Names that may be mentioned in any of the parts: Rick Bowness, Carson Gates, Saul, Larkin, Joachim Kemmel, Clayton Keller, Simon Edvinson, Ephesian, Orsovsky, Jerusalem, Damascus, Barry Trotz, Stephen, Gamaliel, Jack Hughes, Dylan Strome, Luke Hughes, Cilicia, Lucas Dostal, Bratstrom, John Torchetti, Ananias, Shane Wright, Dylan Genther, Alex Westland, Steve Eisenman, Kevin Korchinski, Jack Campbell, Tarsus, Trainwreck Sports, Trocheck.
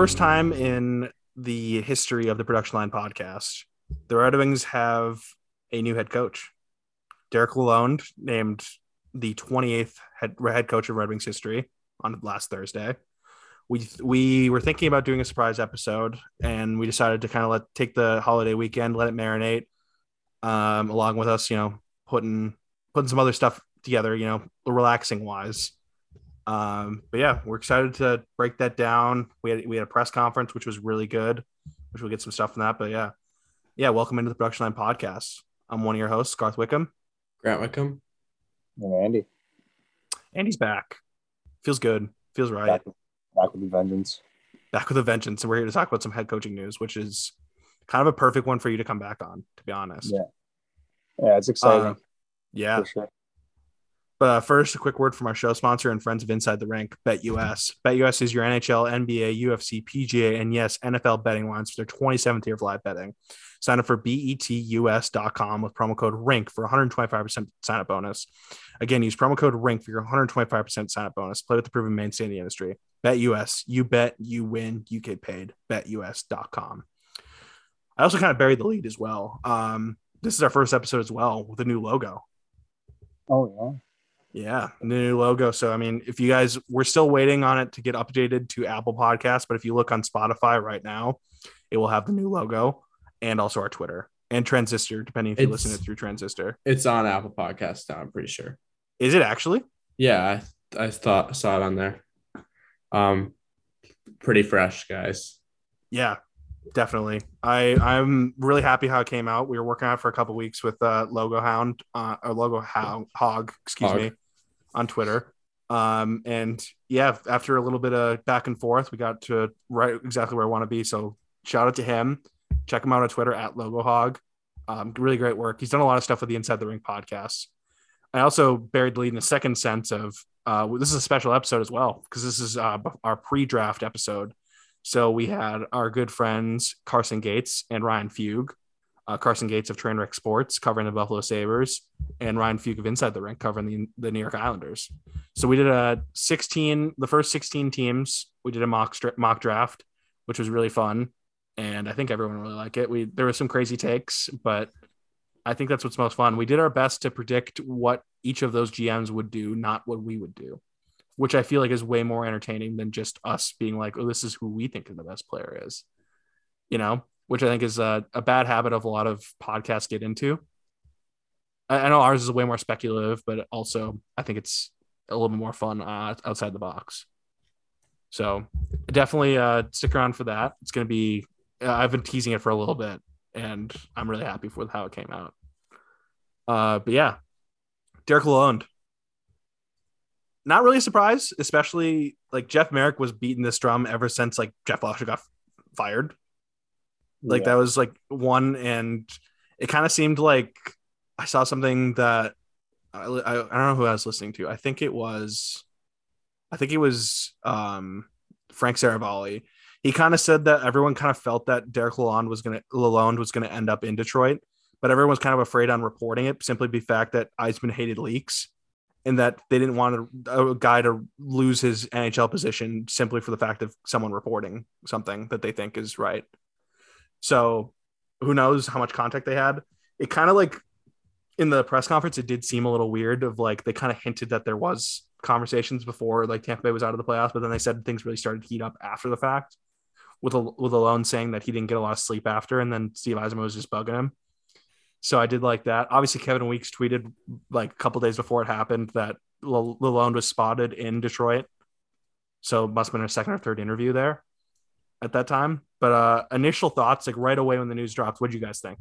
first time in the history of the Production Line podcast, the Red Wings have a new head coach. Derek Lalonde, named the 28th head coach of Red Wings history on last Thursday. We were thinking about doing a surprise episode, and we decided to kind of take the holiday weekend, let it marinate, along with us, putting some other stuff together, relaxing wise. But yeah, we're excited to break that down. We had a press conference, which was really good, which we'll get some stuff from that. But yeah. Welcome into the Production Line podcast. I'm one of your hosts, Garth Wickham. Grant Wickham. And Andy. Andy's back. Feels good. Feels right. Back with a vengeance. Back with a vengeance. And we're here to talk about some head coaching news, which is kind of a perfect one for you to come back on, to be honest. Yeah, it's exciting. For sure. But first, a quick word from our show sponsor and friends of Inside the Rink, BetUS. BetUS is your NHL, NBA, UFC, PGA, and yes, NFL betting lines for their 27th year of live betting. Sign up for BETUS.com with promo code RINK for 125% sign-up bonus. Again, use promo code RINK for your 125% sign-up bonus. Play with the proven mainstay in the industry. BetUS. You bet, you win, you get paid. BetUS.com. I also kind of buried the lead as well. This is our first episode as well with a new logo. Oh, yeah. Yeah, new logo. So, I mean, if you guys, we're still waiting on it to get updated to Apple Podcasts, but if you look on Spotify right now, it will have the new logo and also our Twitter and Transistor, depending if you listen to it through Transistor. It's on Apple Podcasts now, I'm pretty sure. Is it actually? Yeah, I saw it on there. Pretty fresh, guys. Yeah, definitely. I'm really happy how it came out. We were working on it for a couple of weeks with Logo Hog, on Twitter. And yeah, after a little bit of back and forth, we got to right exactly where I want to be. So shout out to him. Check him out on Twitter at Logo Hog. Really great work. He's done a lot of stuff with the Inside the Ring podcast. I also buried the lead in the second sense of this is a special episode as well, because this is our pre-draft episode. So we had our good friends Carson Gates and Ryan Fueg. Carson Gates of Trainwreck Sports covering the Buffalo Sabres, and Ryan Fueg of Inside the Rink covering the New York Islanders. So we did the first 16 teams. We did a mock draft, which was really fun, and I think everyone really liked it. There were some crazy takes, but I think that's what's most fun. We did our best to predict what each of those GMs would do, not what we would do, which I feel like is way more entertaining than just us being like, "Oh, this is who we think the best player is," Which I think is a bad habit of a lot of podcasts get into. I know ours is way more speculative, but also I think it's a little bit more fun outside the box. So definitely stick around for that. It's going to be, I've been teasing it for a little bit, and I'm really happy with how it came out. But yeah, Derek Lalonde. Not really a surprise, especially like Jeff Merrick was beating this drum ever since like Jeff Lasher got fired. That was like one, and it kind of seemed like I saw something that I don't know who I was listening to. I think it was Frank Saravalli. He kind of said that everyone kind of felt that Derek Lalonde was gonna end up in Detroit, but everyone was kind of afraid on reporting it simply be fact that Eisenman hated leaks, and that they didn't want a guy to lose his NHL position simply for the fact of someone reporting something that they think is right. So who knows how much contact they had. It kind of like in the press conference, it did seem a little weird of like, they kind of hinted that there was conversations before like Tampa Bay was out of the playoffs, but then they said things really started to heat up after the fact with Lalonde saying that he didn't get a lot of sleep after. And then Steve Eisenman was just bugging him. So I did like that. Obviously Kevin Weeks tweeted like a couple days before it happened that Lalonde was spotted in Detroit. So it must've been a second or third interview there at that time. But initial thoughts, like right away when the news dropped, what did you guys think?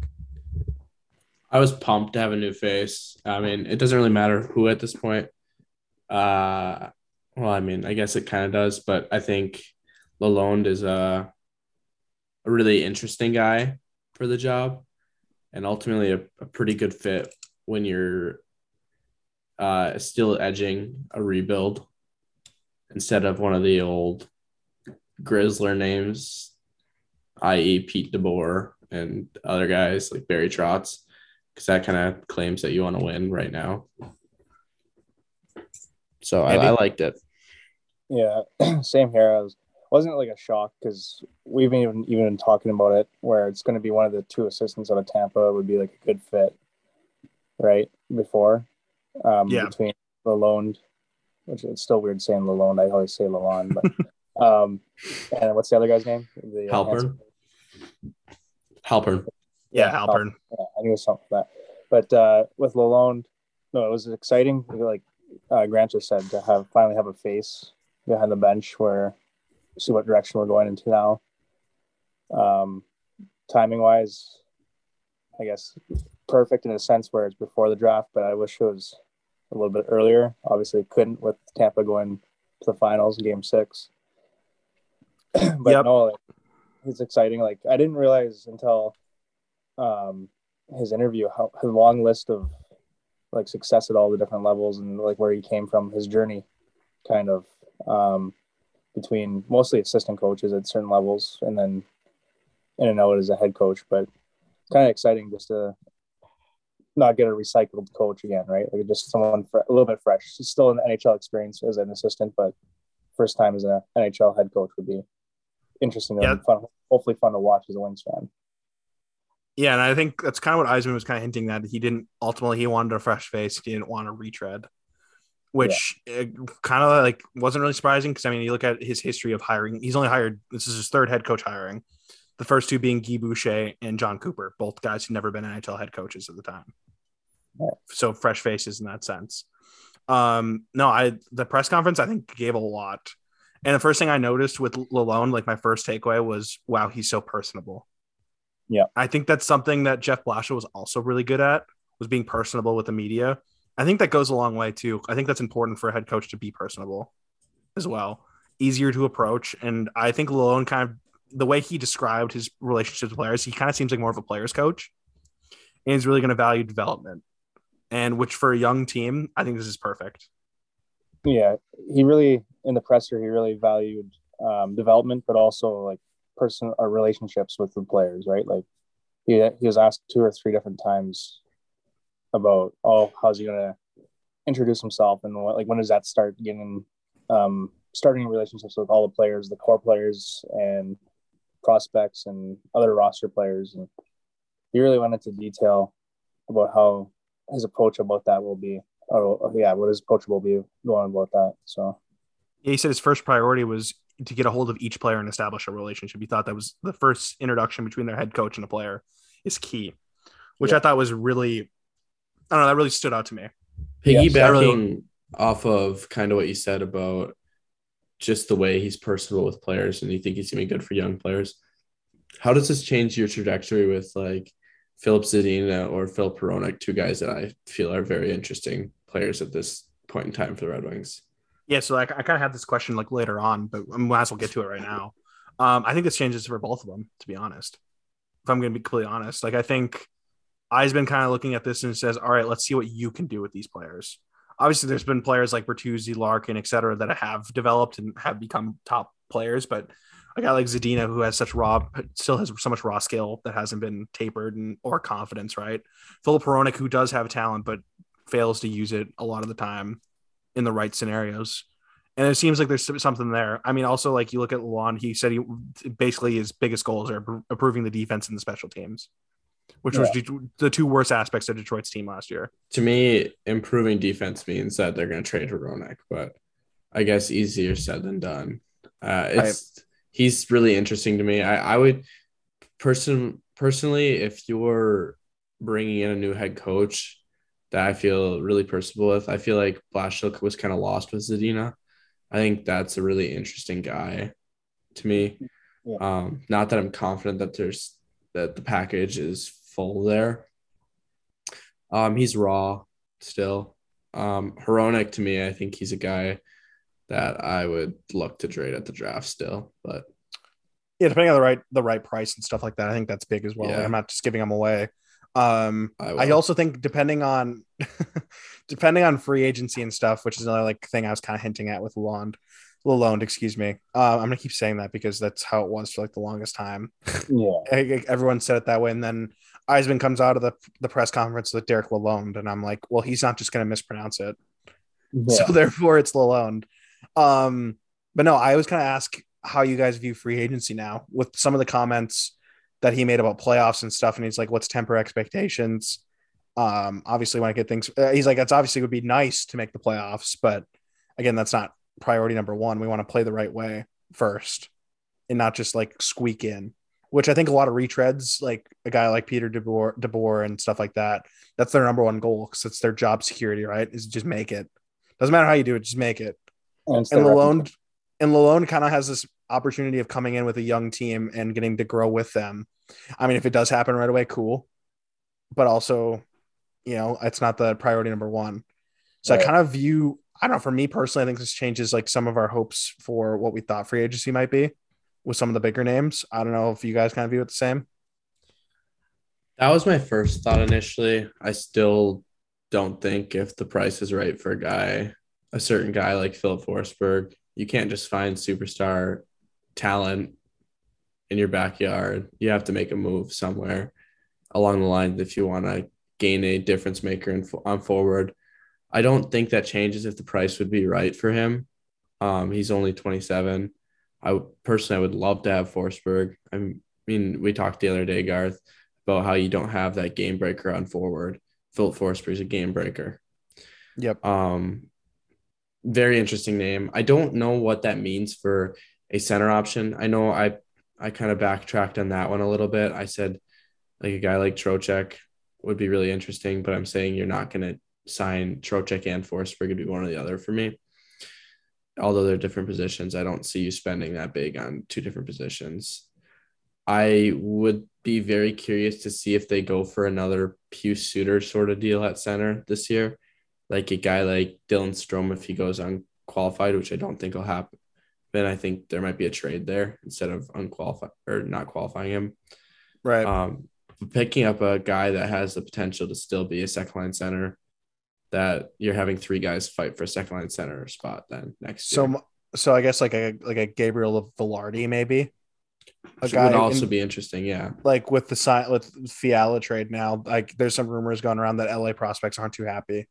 I was pumped to have a new face. I mean, it doesn't really matter who at this point. Well, I mean, I guess it kind of does, but I think Lalonde is a really interesting guy for the job, and ultimately a pretty good fit when you're still edging a rebuild instead of one of the old Grizzler names, i.e. Pete DeBoer and other guys like Barry Trotz, because that kind of claims that you want to win right now. So I liked it. Yeah, same here. I was wasn't like a shock, because we've been even talking about it, where it's going to be one of the two assistants out of Tampa would be like a good fit, right? Before, between Lalonde, which it's still weird saying Lalonde. I always say Lalonde, but and what's the other guy's name? Halpern. Yeah, Halpern. Yeah, I knew something like that. But with Lalonde, no, it was exciting. Like Grant just said, to finally have a face behind the bench, where see what direction we're going into now. Timing wise, I guess perfect in a sense where it's before the draft, but I wish it was a little bit earlier. Obviously, couldn't with Tampa going to the finals in Game 6. But no, like, it's exciting. Like, I didn't realize until his interview how his long list of like success at all the different levels and like where he came from, his journey, kind of between mostly assistant coaches at certain levels and then in and out as a head coach. But it's kind of exciting just to not get a recycled coach again, right? Like just someone a little bit fresh. She's still an NHL experience as an assistant, but first time as an NHL head coach would be interesting and fun, hopefully fun to watch as a Wings fan. Yeah, and I think that's kind of what Yzerman was kind of hinting at. He wanted a fresh face. He didn't want a retread, which kind of like wasn't really surprising, because I mean, you look at his history of hiring. He's only hired, this is his third head coach hiring, the first two being Guy Boucher and John Cooper, both guys who'd never been NHL head coaches at the time. Yeah. So fresh faces in that sense. The press conference I think gave a lot. And the first thing I noticed with Lalonde, like my first takeaway was, wow, he's so personable. Yeah, I think that's something that Jeff Blashill was also really good at, was being personable with the media. I think that goes a long way too. I think that's important for a head coach to be personable as well. Easier to approach. And I think Lalonde, kind of the way he described his relationship with players, he kind of seems like more of a player's coach, and he's really going to value development, and which for a young team, I think this is perfect. Yeah, he really, in the presser, he really valued development, but also like person or relationships with the players, right? Like he was asked 2 or 3 different times about, oh, how's he gonna introduce himself, and what, like when does that start getting starting relationships with all the players, the core players and prospects and other roster players. And he really went into detail about how his approach about that will be, what his approach will be going about that. So he said his first priority was to get a hold of each player and establish a relationship. He thought that was the first introduction between their head coach and a player is key, which I thought was really, I don't know, that really stood out to me. Piggybacking off of kind of what you said about just the way he's personable with players, and you think he's going to be good for young players. How does this change your trajectory with like Philip Zedina or Phil Peronic, two guys that I feel are very interesting players at this point in time for the Red Wings? Yeah, so like I kind of have this question like later on, but I might as well get to it right now. I think this changes for both of them, to be honest. If I'm going to be completely honest, like I think I've been kind of looking at this and says, all right, let's see what you can do with these players. Obviously, there's been players like Bertuzzi, Larkin, et cetera, that have developed and have become top players, but a guy like Zedina, who has so much raw skill that hasn't been tapered or confidence, right? Philip Peronic, who does have talent but fails to use it a lot of the time in the right scenarios. And it seems like there's something there. I mean, also like you look at Lalonde, he said he basically his biggest goals are improving the defense and the special teams, which was the two worst aspects of Detroit's team last year. To me, improving defense means that they're going to trade Hronek, but I guess easier said than done. He's really interesting to me. I would personally, if you're bringing in a new head coach that I feel really personable with. I feel like Blashill was kind of lost with Zedina. I think that's a really interesting guy to me. Yeah. Not that I'm confident that the package is full there. He's raw still. Hronek to me, I think he's a guy that I would look to trade at the draft still, but yeah, depending on the right price and stuff like that, I think that's big as well. Yeah. Like I'm not just giving him away. I also think depending on free agency and stuff, which is another like thing I was kind of hinting at with Lalonde, excuse me. I'm going to keep saying that because that's how it was for like the longest time. Yeah. Everyone said it that way. And then Yzerman comes out of the press conference with Derek Lalonde. And I'm like, well, he's not just going to mispronounce it. Yeah. So therefore it's Lalonde. But no, I was kind of ask how you guys view free agency now with some of the comments that he made about playoffs and stuff. And he's like, let's temper expectations. Obviously when I get things, he's like, that's obviously would be nice to make the playoffs, but again, that's not priority number one. We want to play the right way first and not just like squeak in, which I think a lot of retreads, like a guy like Peter DeBoer and stuff like that, that's their number one goal. Cause it's their job security, right? Is just make it. Doesn't matter how you do it. Just make it. And Lalonde kind of has this opportunity of coming in with a young team and getting to grow with them. I mean, if it does happen right away, cool. But also, you know, it's not the priority number one. So right. I kind of view, I don't know, for me personally, I think this changes like some of our hopes for what we thought free agency might be with some of the bigger names. I don't know if you guys kind of view it the same. That was my first thought initially. I still don't think if the price is right for a certain guy like Philip Forsberg, you can't just find superstar talent in your backyard. You have to make a move somewhere along the line if you want to gain a difference maker on forward. I don't think that changes if the price would be right for him. He's only 27. I would love to have Forsberg. I mean, we talked the other day, Garth, about how you don't have that game breaker on forward. Philip Forsberg is a game breaker. Yep. Very interesting name. I don't know what that means for a center option. I know I kind of backtracked on that one a little bit. I said like a guy like Trocheck would be really interesting, but I'm saying you're not going to sign Trocheck and Forsberg. It'd be one or the other for me. Although they're different positions, I don't see you spending that big on two different positions. I would be very curious to see if they go for another Pius Suter sort of deal at center this year. Like a guy like Dylan Strome, if he goes unqualified, which I don't think will happen, then I think there might be a trade there instead of unqualified or not qualifying him. Right. Picking up a guy that has the potential to still be a second-line center, that you're having three guys fight for a second-line center spot then next year. So I guess like a Gabriel of Vilardi maybe. That would also be interesting, yeah. Like with Fiala trade now, like there's some rumors going around that LA prospects aren't too happy.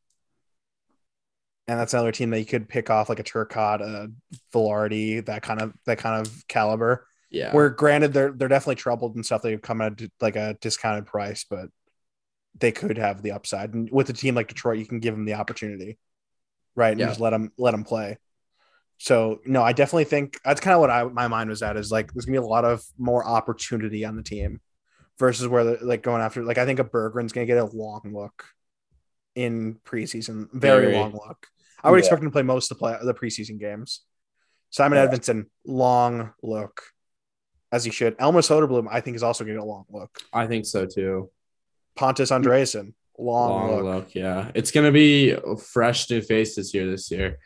And that's another team that you could pick off, like a Turcotte, a Vilardi, that kind of caliber. Yeah. Where granted, they're definitely troubled and stuff. They've come at like a discounted price, but they could have the upside. And with a team like Detroit, you can give them the opportunity, right? And just let them play. So no, I definitely think that's kind of what my mind was at. Is like there's gonna be a lot of more opportunity on the team versus where they're like going after. Like I think a Berggren's gonna get a long look in preseason, very long look. I would expect him to play most of the preseason games. Simon Edvinson, long look, as he should. Elmas Soderblom, I think, is also going to get a long look. I think so, too. Pontus Andreasson, long look. Yeah. It's going to be a fresh new face this year.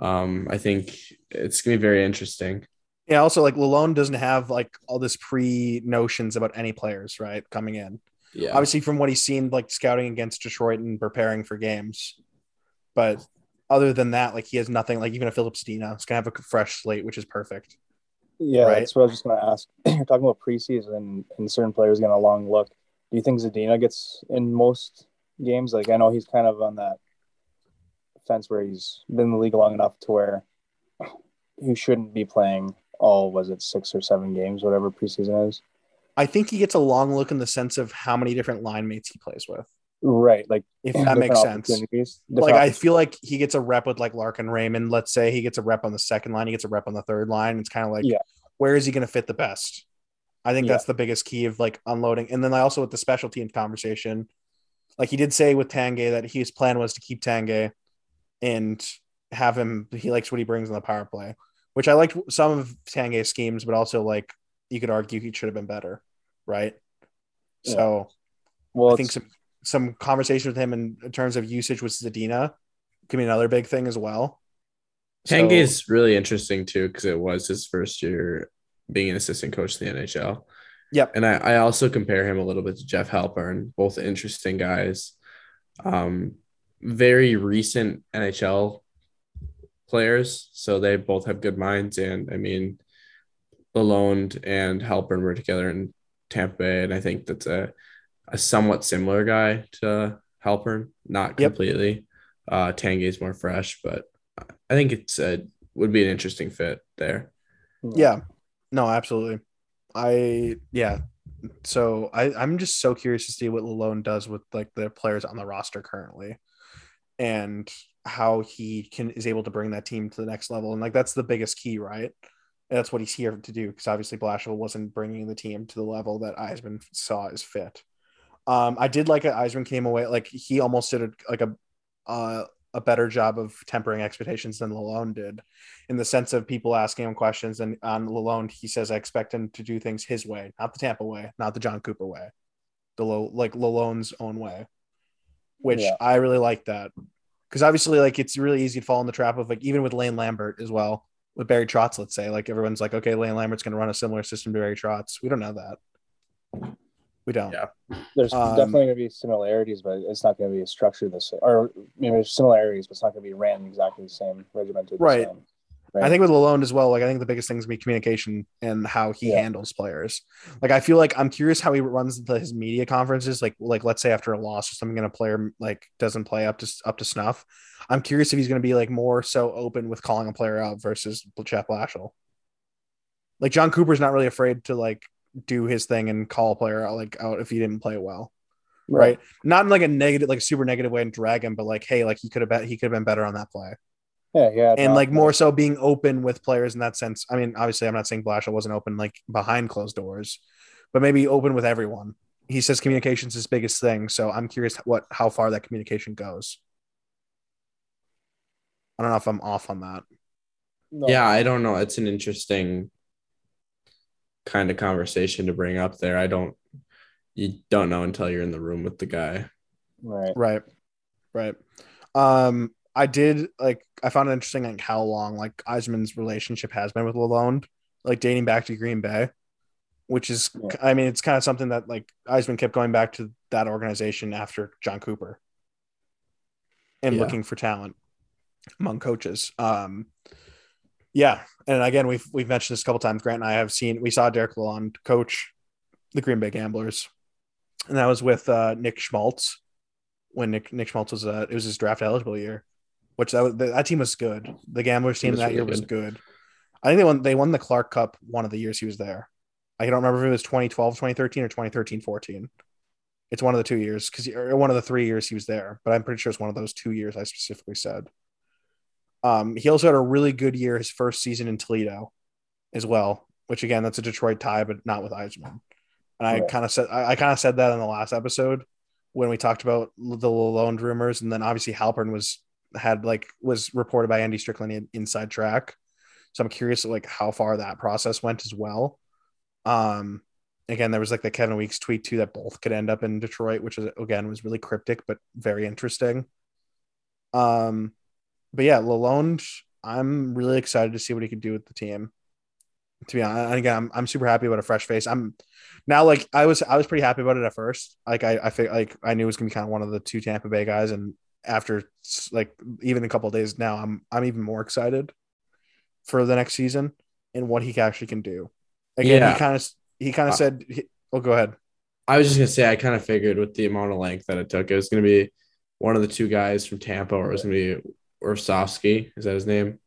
I think it's going to be very interesting. Yeah, also, like, Lalonde doesn't have, like, all this pre-notions about any players, right, coming in. Yeah. Obviously, from what he's seen, like, scouting against Detroit and preparing for games. But other than that, like he has nothing, like even a Philip Zedina, it's going to have a fresh slate, which is perfect. Yeah, right? That's what I was just going to ask. You're talking about preseason and certain players getting a long look. Do you think Zedina gets in most games? Like I know he's kind of on that fence where he's been in the league long enough to where he shouldn't be playing all, was it 6 or 7 games, whatever preseason is? I think he gets a long look in the sense of how many different line mates he plays with. Right, like if that makes sense. Like I feel like he gets a rep with like Larkin, Raymond. Let's say he gets a rep on the second line, he gets a rep on the third line. It's kind of like, where is he going to fit the best? I think that's the biggest key of like unloading. And then I also with the special teams conversation, like he did say with Tangay that his plan was to keep Tangay and have him. He likes what he brings on the power play, which I liked some of Tangay's schemes, but also like you could argue he should have been better, right? Yeah. So, well, I think some conversation with him in terms of usage with Zedina could be another big thing as well. Tangay is really interesting too, because it was his first year being an assistant coach in the NHL. Yep. And I also compare him a little bit to Jeff Halpern, both interesting guys. Very recent NHL players. So they both have good minds. And I mean, Lalonde and Halpern were together in Tampa Bay. And I think that's a somewhat similar guy to Halpern, not completely. Tangay is more fresh, but I think would be an interesting fit there. Yeah. No, absolutely. So I'm just so curious to see what Lalonde does with like the players on the roster currently and how he is able to bring that team to the next level. And like, that's the biggest key, right? And that's what he's here to do. Cause obviously Blashill wasn't bringing the team to the level that Yzerman saw as fit. I did like Yzerman came away. Like he almost did a better job of tempering expectations than Lalonde did in the sense of people asking him questions. And on Lalonde, he says, I expect him to do things his way, not the Tampa way, not the John Cooper way, Lalonde's own way, which I really like that. Cause obviously like, it's really easy to fall in the trap of like, even with Lane Lambert as well, with Barry Trotz, let's say like, everyone's like, okay, Lane Lambert's going to run a similar system to Barry Trotz. We don't know that. We don't. Yeah. There's definitely going to be similarities, but it's not going to be a structure the same. Or maybe there's similarities, but it's not going to be ran exactly the same, regimented. Right. The same, right. I think with Lalonde as well, like I think the biggest thing is communication and how he handles players. Like I feel like I'm curious how he runs his media conferences. Like let's say after a loss or something, and a player like doesn't play up to snuff. I'm curious if he's going to be like more so open with calling a player out versus Jeff Blashill. Like John Cooper's not really afraid to like do his thing and call a player out if he didn't play well, right? Not in like a negative, like super negative way and drag him, but like, hey, like he could have been better on that play. Yeah. And like more so being open with players in that sense. I mean, obviously, I'm not saying Blashill wasn't open like behind closed doors, but maybe open with everyone. He says communication's his biggest thing, so I'm curious how far that communication goes. I don't know if I'm off on that. No. Yeah, I don't know. It's an interesting kind of conversation to bring up there. You don't know until you're in the room with the guy. Right. I found it interesting like how long like Yzerman's relationship has been with Lalonde, like dating back to Green Bay, which is I mean it's kind of something that like Yzerman kept going back to that organization after John Cooper and looking for talent among coaches. Yeah, and again, we've mentioned this a couple times. Grant and I we saw Derek Lalonde coach the Green Bay Gamblers, and that was with Nick Schmaltz when Nick Schmaltz was it was his draft eligible year, which that team was good. The Gamblers team that year was good. I think they won the Clark Cup one of the years he was there. I don't remember if it was 2012, 2013, or 2013-14. It's one of the 2 years or one of the 3 years he was there, but I'm pretty sure it's one of those 2 years I specifically said. He also had a really good year his first season in Toledo as well, which again, that's a Detroit tie, but not with Yzerman. And I kind of said that in the last episode when we talked about the Lalonde rumors. And then obviously Halpern was reported by Andy Strickland in Inside Track. So I'm curious like how far that process went as well. Again, there was like the Kevin Weeks tweet too, that both could end up in Detroit, which is, again, was really cryptic, but very interesting. But yeah, Lalonde, I'm really excited to see what he can do with the team. To be honest, and again, I'm super happy about a fresh face. I'm now like I was pretty happy about it at first. Like I knew it was gonna be kind of one of the two Tampa Bay guys, and after like even a couple of days now, I'm even more excited for the next season and what he actually can do. Again, he kind of said, "Oh, go ahead." I was just gonna say I kind of figured with the amount of length that it took, it was gonna be one of the two guys from Tampa, or it was gonna be Orsovsky, is that his name?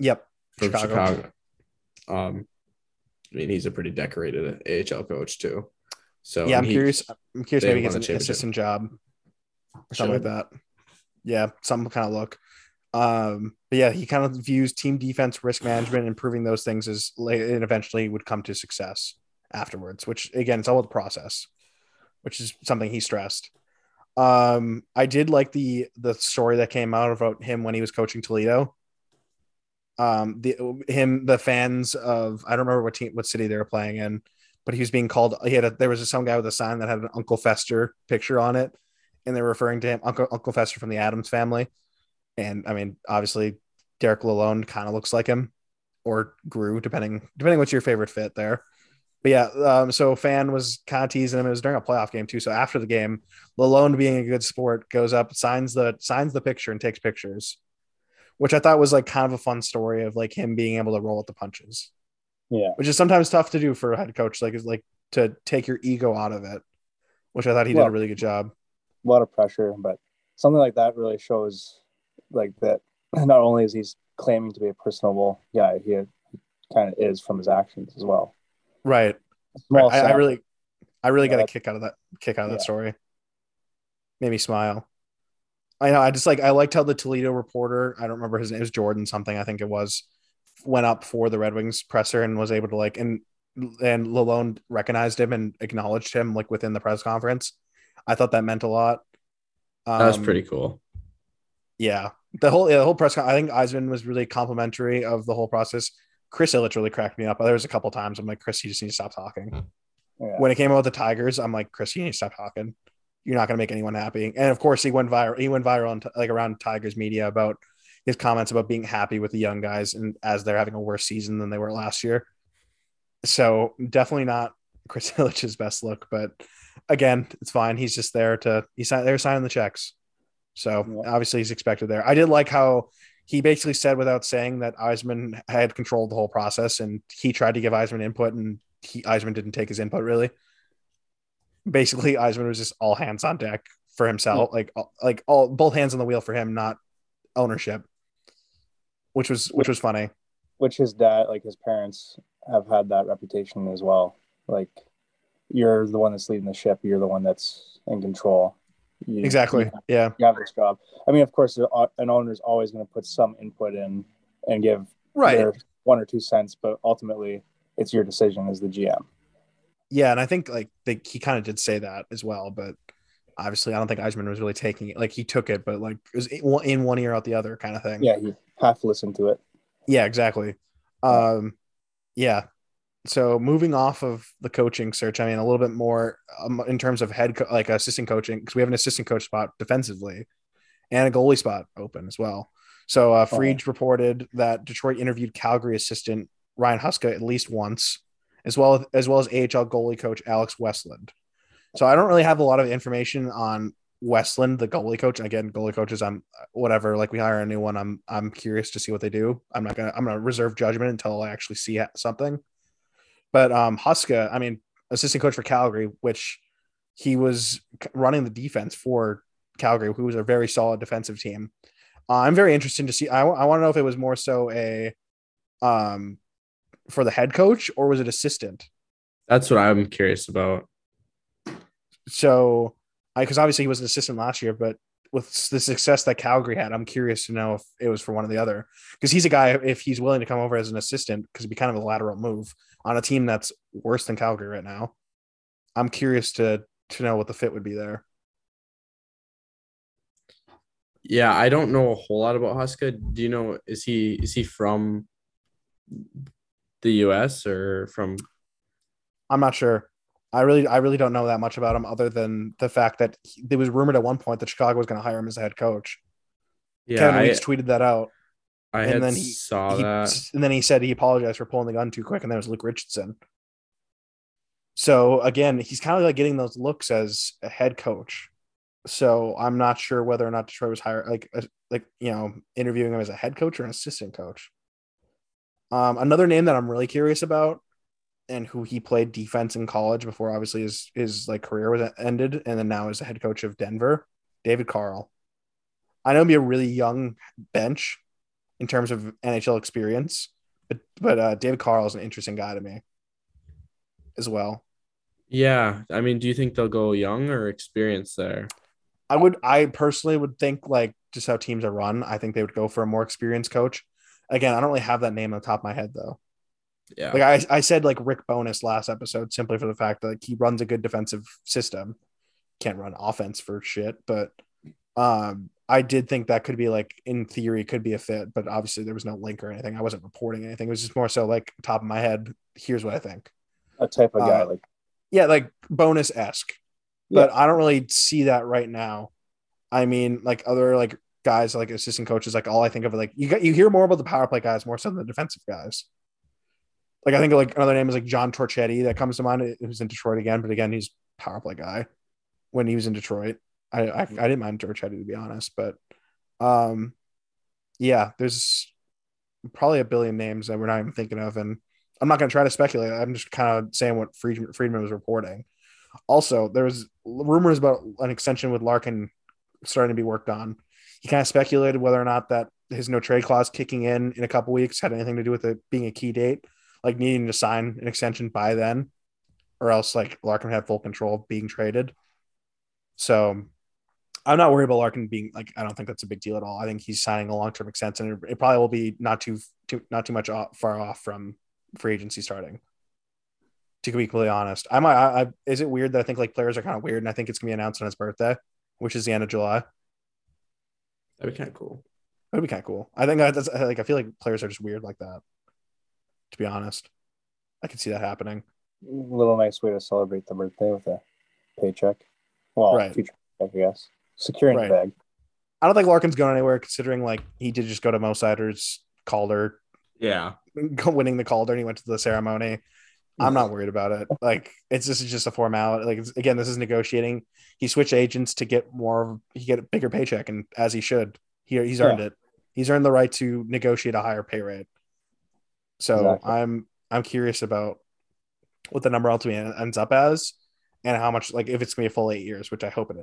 Yep. From Chicago. I mean, he's a pretty decorated AHL coach too. So yeah, I'm curious maybe he gets an assistant job or something like that. Yeah, some kind of look. But yeah, he kind of views team defense, risk management, improving those things as late and eventually would come to success afterwards, which again, it's all about the process, which is something he stressed. I did like the story that came out about him when he was coaching Toledo. The fans of, I don't remember what city they were playing in, but he was being called. There was some guy with a sign that had an Uncle Fester picture on it, and they were referring to him Uncle Fester from the Addams Family. And I mean, obviously, Derek Lalonde kind of looks like him, or grew depending what's your favorite fit there. But yeah, so fan was kind of teasing him. It was during a playoff game too. So after the game, Lalonde, being a good sport, goes up, signs the picture, and takes pictures, which I thought was like kind of a fun story of like him being able to roll with the punches. Yeah, which is sometimes tough to do for a head coach. Like, is like to take your ego out of it, which I thought he did a really good job. A lot of pressure, but something like that really shows like that. Not only is he claiming to be a personable guy, he kind of is from his actions as well. Right. Well, right. I really got a kick out of that story. Made me smile. I know. I liked how the Toledo reporter, I don't remember his name, it was Jordan something, I think it was, went up for the Red Wings presser and was able to and Lalonde recognized him and acknowledged him within the press conference. I thought that meant a lot. That was pretty cool. Yeah. The whole press conference, I think Eisenman was really complimentary of the whole process. Chris Ilitch really cracked me up. There was a couple times I'm like, Chris, you just need to stop talking. Yeah. When it came out with the Tigers, I'm like, Chris, you need to stop talking. You're not going to make anyone happy. And of course, he went viral. He went viral on around Tigers media about his comments about being happy with the young guys and as they're having a worse season than they were last year. So definitely not Chris Ilitch's best look, but again, it's fine. He's just there they're signing the checks. So obviously he's expected there. I did like how he basically said without saying that Eisenman had controlled the whole process and he tried to give Eisenman input and Eisenman didn't take his input really. Basically, Eisenman was just all hands on deck for himself, both hands on the wheel for him, not ownership, which was funny. Which his dad, his parents have had that reputation as well. You're the one that's leading the ship. You're the one that's in control. You have this job. I mean, of course, an owner is always going to put some input in and give their 1 or 2 cents, but ultimately, it's your decision as the GM. Yeah, and I think he kind of did say that as well, but obviously I don't think Eisenman was really taking it. He took it, but it was in one ear out the other kind of thing. Yeah, he half listened to it. Yeah, exactly. Yeah. So moving off of the coaching search, I mean a little bit more in terms of assistant coaching, because we have an assistant coach spot defensively and a goalie spot open as well. So Friedge reported that Detroit interviewed Calgary assistant Ryan Huska at least once, as well as AHL goalie coach Alex Westland. So I don't really have a lot of information on Westland, the goalie coach. Again, goalie coaches, we hire a new one. I'm curious to see what they do. I'm gonna reserve judgment until I actually see something. But Huska, I mean, assistant coach for Calgary, which he was running the defense for Calgary, who was a very solid defensive team. I'm very interested to see. I want to know if it was more so a for the head coach or was it assistant? That's what I'm curious about. So, because obviously he was an assistant last year, but with the success that Calgary had, I'm curious to know if it was for one or the other, because he's a guy, if he's willing to come over as an assistant, because it'd be kind of a lateral move on a team that's worse than Calgary right now. I'm curious to know what the fit would be there. Yeah. I don't know a whole lot about Huska. Do you know, is he from the US or from? I'm not sure. I really don't know that much about him other than the fact that it was rumored at one point that Chicago was going to hire him as a head coach. Yeah, Kevin Weeks tweeted that out. I saw that. And then he said he apologized for pulling the gun too quick, and that was Luke Richardson. So, again, he's kind of getting those looks as a head coach. So I'm not sure whether or not Detroit was hired, interviewing him as a head coach or an assistant coach. Another name that I'm really curious about, and who he played defense in college before obviously his career was ended, and then now is the head coach of Denver, David Carl. I know he'd be a really young bench in terms of NHL experience, but David Carl is an interesting guy to me as well. Yeah. I mean, do you think they'll go young or experienced there? I personally would think just how teams are run, I think they would go for a more experienced coach. Again, I don't really have that name on the top of my head though. Yeah. I said Rick Bowness last episode simply for the fact that he runs a good defensive system. Can't run offense for shit, but I did think that could be in theory could be a fit, but obviously there was no link or anything. I wasn't reporting anything. It was just more so top of my head, here's what I think. A type of guy Bowness-esque. Yeah. But I don't really see that right now. I mean, other guys assistant coaches, all I think of you hear more about the power play guys more so than the defensive guys. I think another name is John Torchetti that comes to mind, who's in Detroit again, but again, he's a power play guy when he was in Detroit. I didn't mind Torchetti, to be honest, but there's probably a billion names that we're not even thinking of. And I'm not going to try to speculate. I'm just kind of saying what Friedman was reporting. Also, there was rumors about an extension with Larkin starting to be worked on. He kind of speculated whether or not that his no trade clause kicking in a couple weeks had anything to do with it being a key date. like needing to sign an extension by then, or else like Larkin had full control of being traded. So I'm not worried about Larkin being like, I don't think that's a big deal at all. I think he's signing a long-term extension, and it probably will be not too much far off from free agency starting. To be completely honest, is it weird that I think like players are kind of weird, and I think it's gonna be announced on his birthday, which is the end of July. That'd be kind of cool. I think that's like, I feel like players are just weird like that. To be honest, I could see that happening. A little nice way to celebrate the birthday with a paycheck. Well, right. Future, I guess. Securing the bag. I don't think Larkin's going anywhere, considering like he did just go to Mo Sider's Calder. Yeah, winning the Calder, and he went to the ceremony. I'm not worried about it. Like this is just a formality. Like again, this is negotiating. He switched agents to get more. He get a bigger paycheck, and as he should. He's earned it. He's earned the right to negotiate a higher pay rate. So exactly. I'm curious about what the number ultimately ends up as, and how much, like if it's gonna be a full 8 years, which I hope it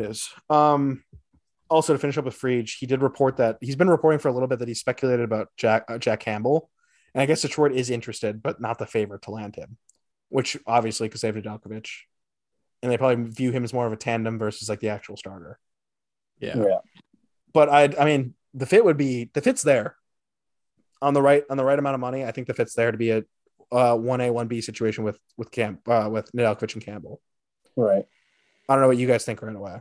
is. Also, to finish up with Friedge, he did report that he's been reporting for a little bit that he speculated about Jack Campbell. And I guess Detroit is interested, but not the favorite to land him, which obviously because they have Nedeljkovich, and they probably view him as more of a tandem versus like the actual starter. Yeah. But I mean, the fit's there on the right amount of money. I think the fit's there to be a 1A, 1B situation with Nedeljkovich and Campbell. Right. I don't know what you guys think right away.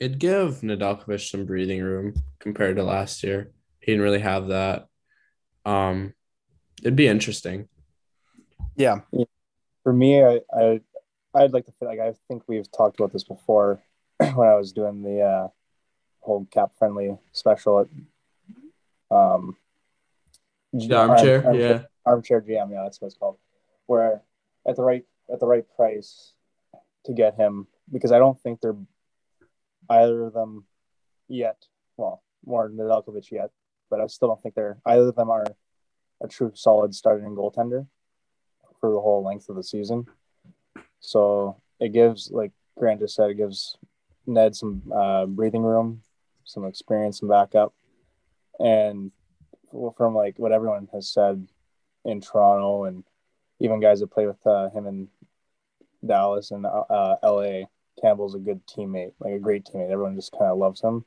It'd give Nedeljkovich some breathing room compared to last year. He didn't really have that. It'd be interesting. Yeah. For me, I'd like to feel like, I think we've talked about this before when I was doing the whole cap-friendly special at Armchair GM, yeah, that's what it's called. Where at the right price to get him, because I don't think they're either of them yet. Well, more than Nedeljkovich yet, but I still don't think they're either of them are a true solid starting goaltender for the whole length of the season. So it gives, like Grant just said, it gives Ned some breathing room, some experience and backup. And from like what everyone has said in Toronto, and even guys that play with him in Dallas and LA, Campbell's a good teammate, like a great teammate. Everyone just kind of loves him.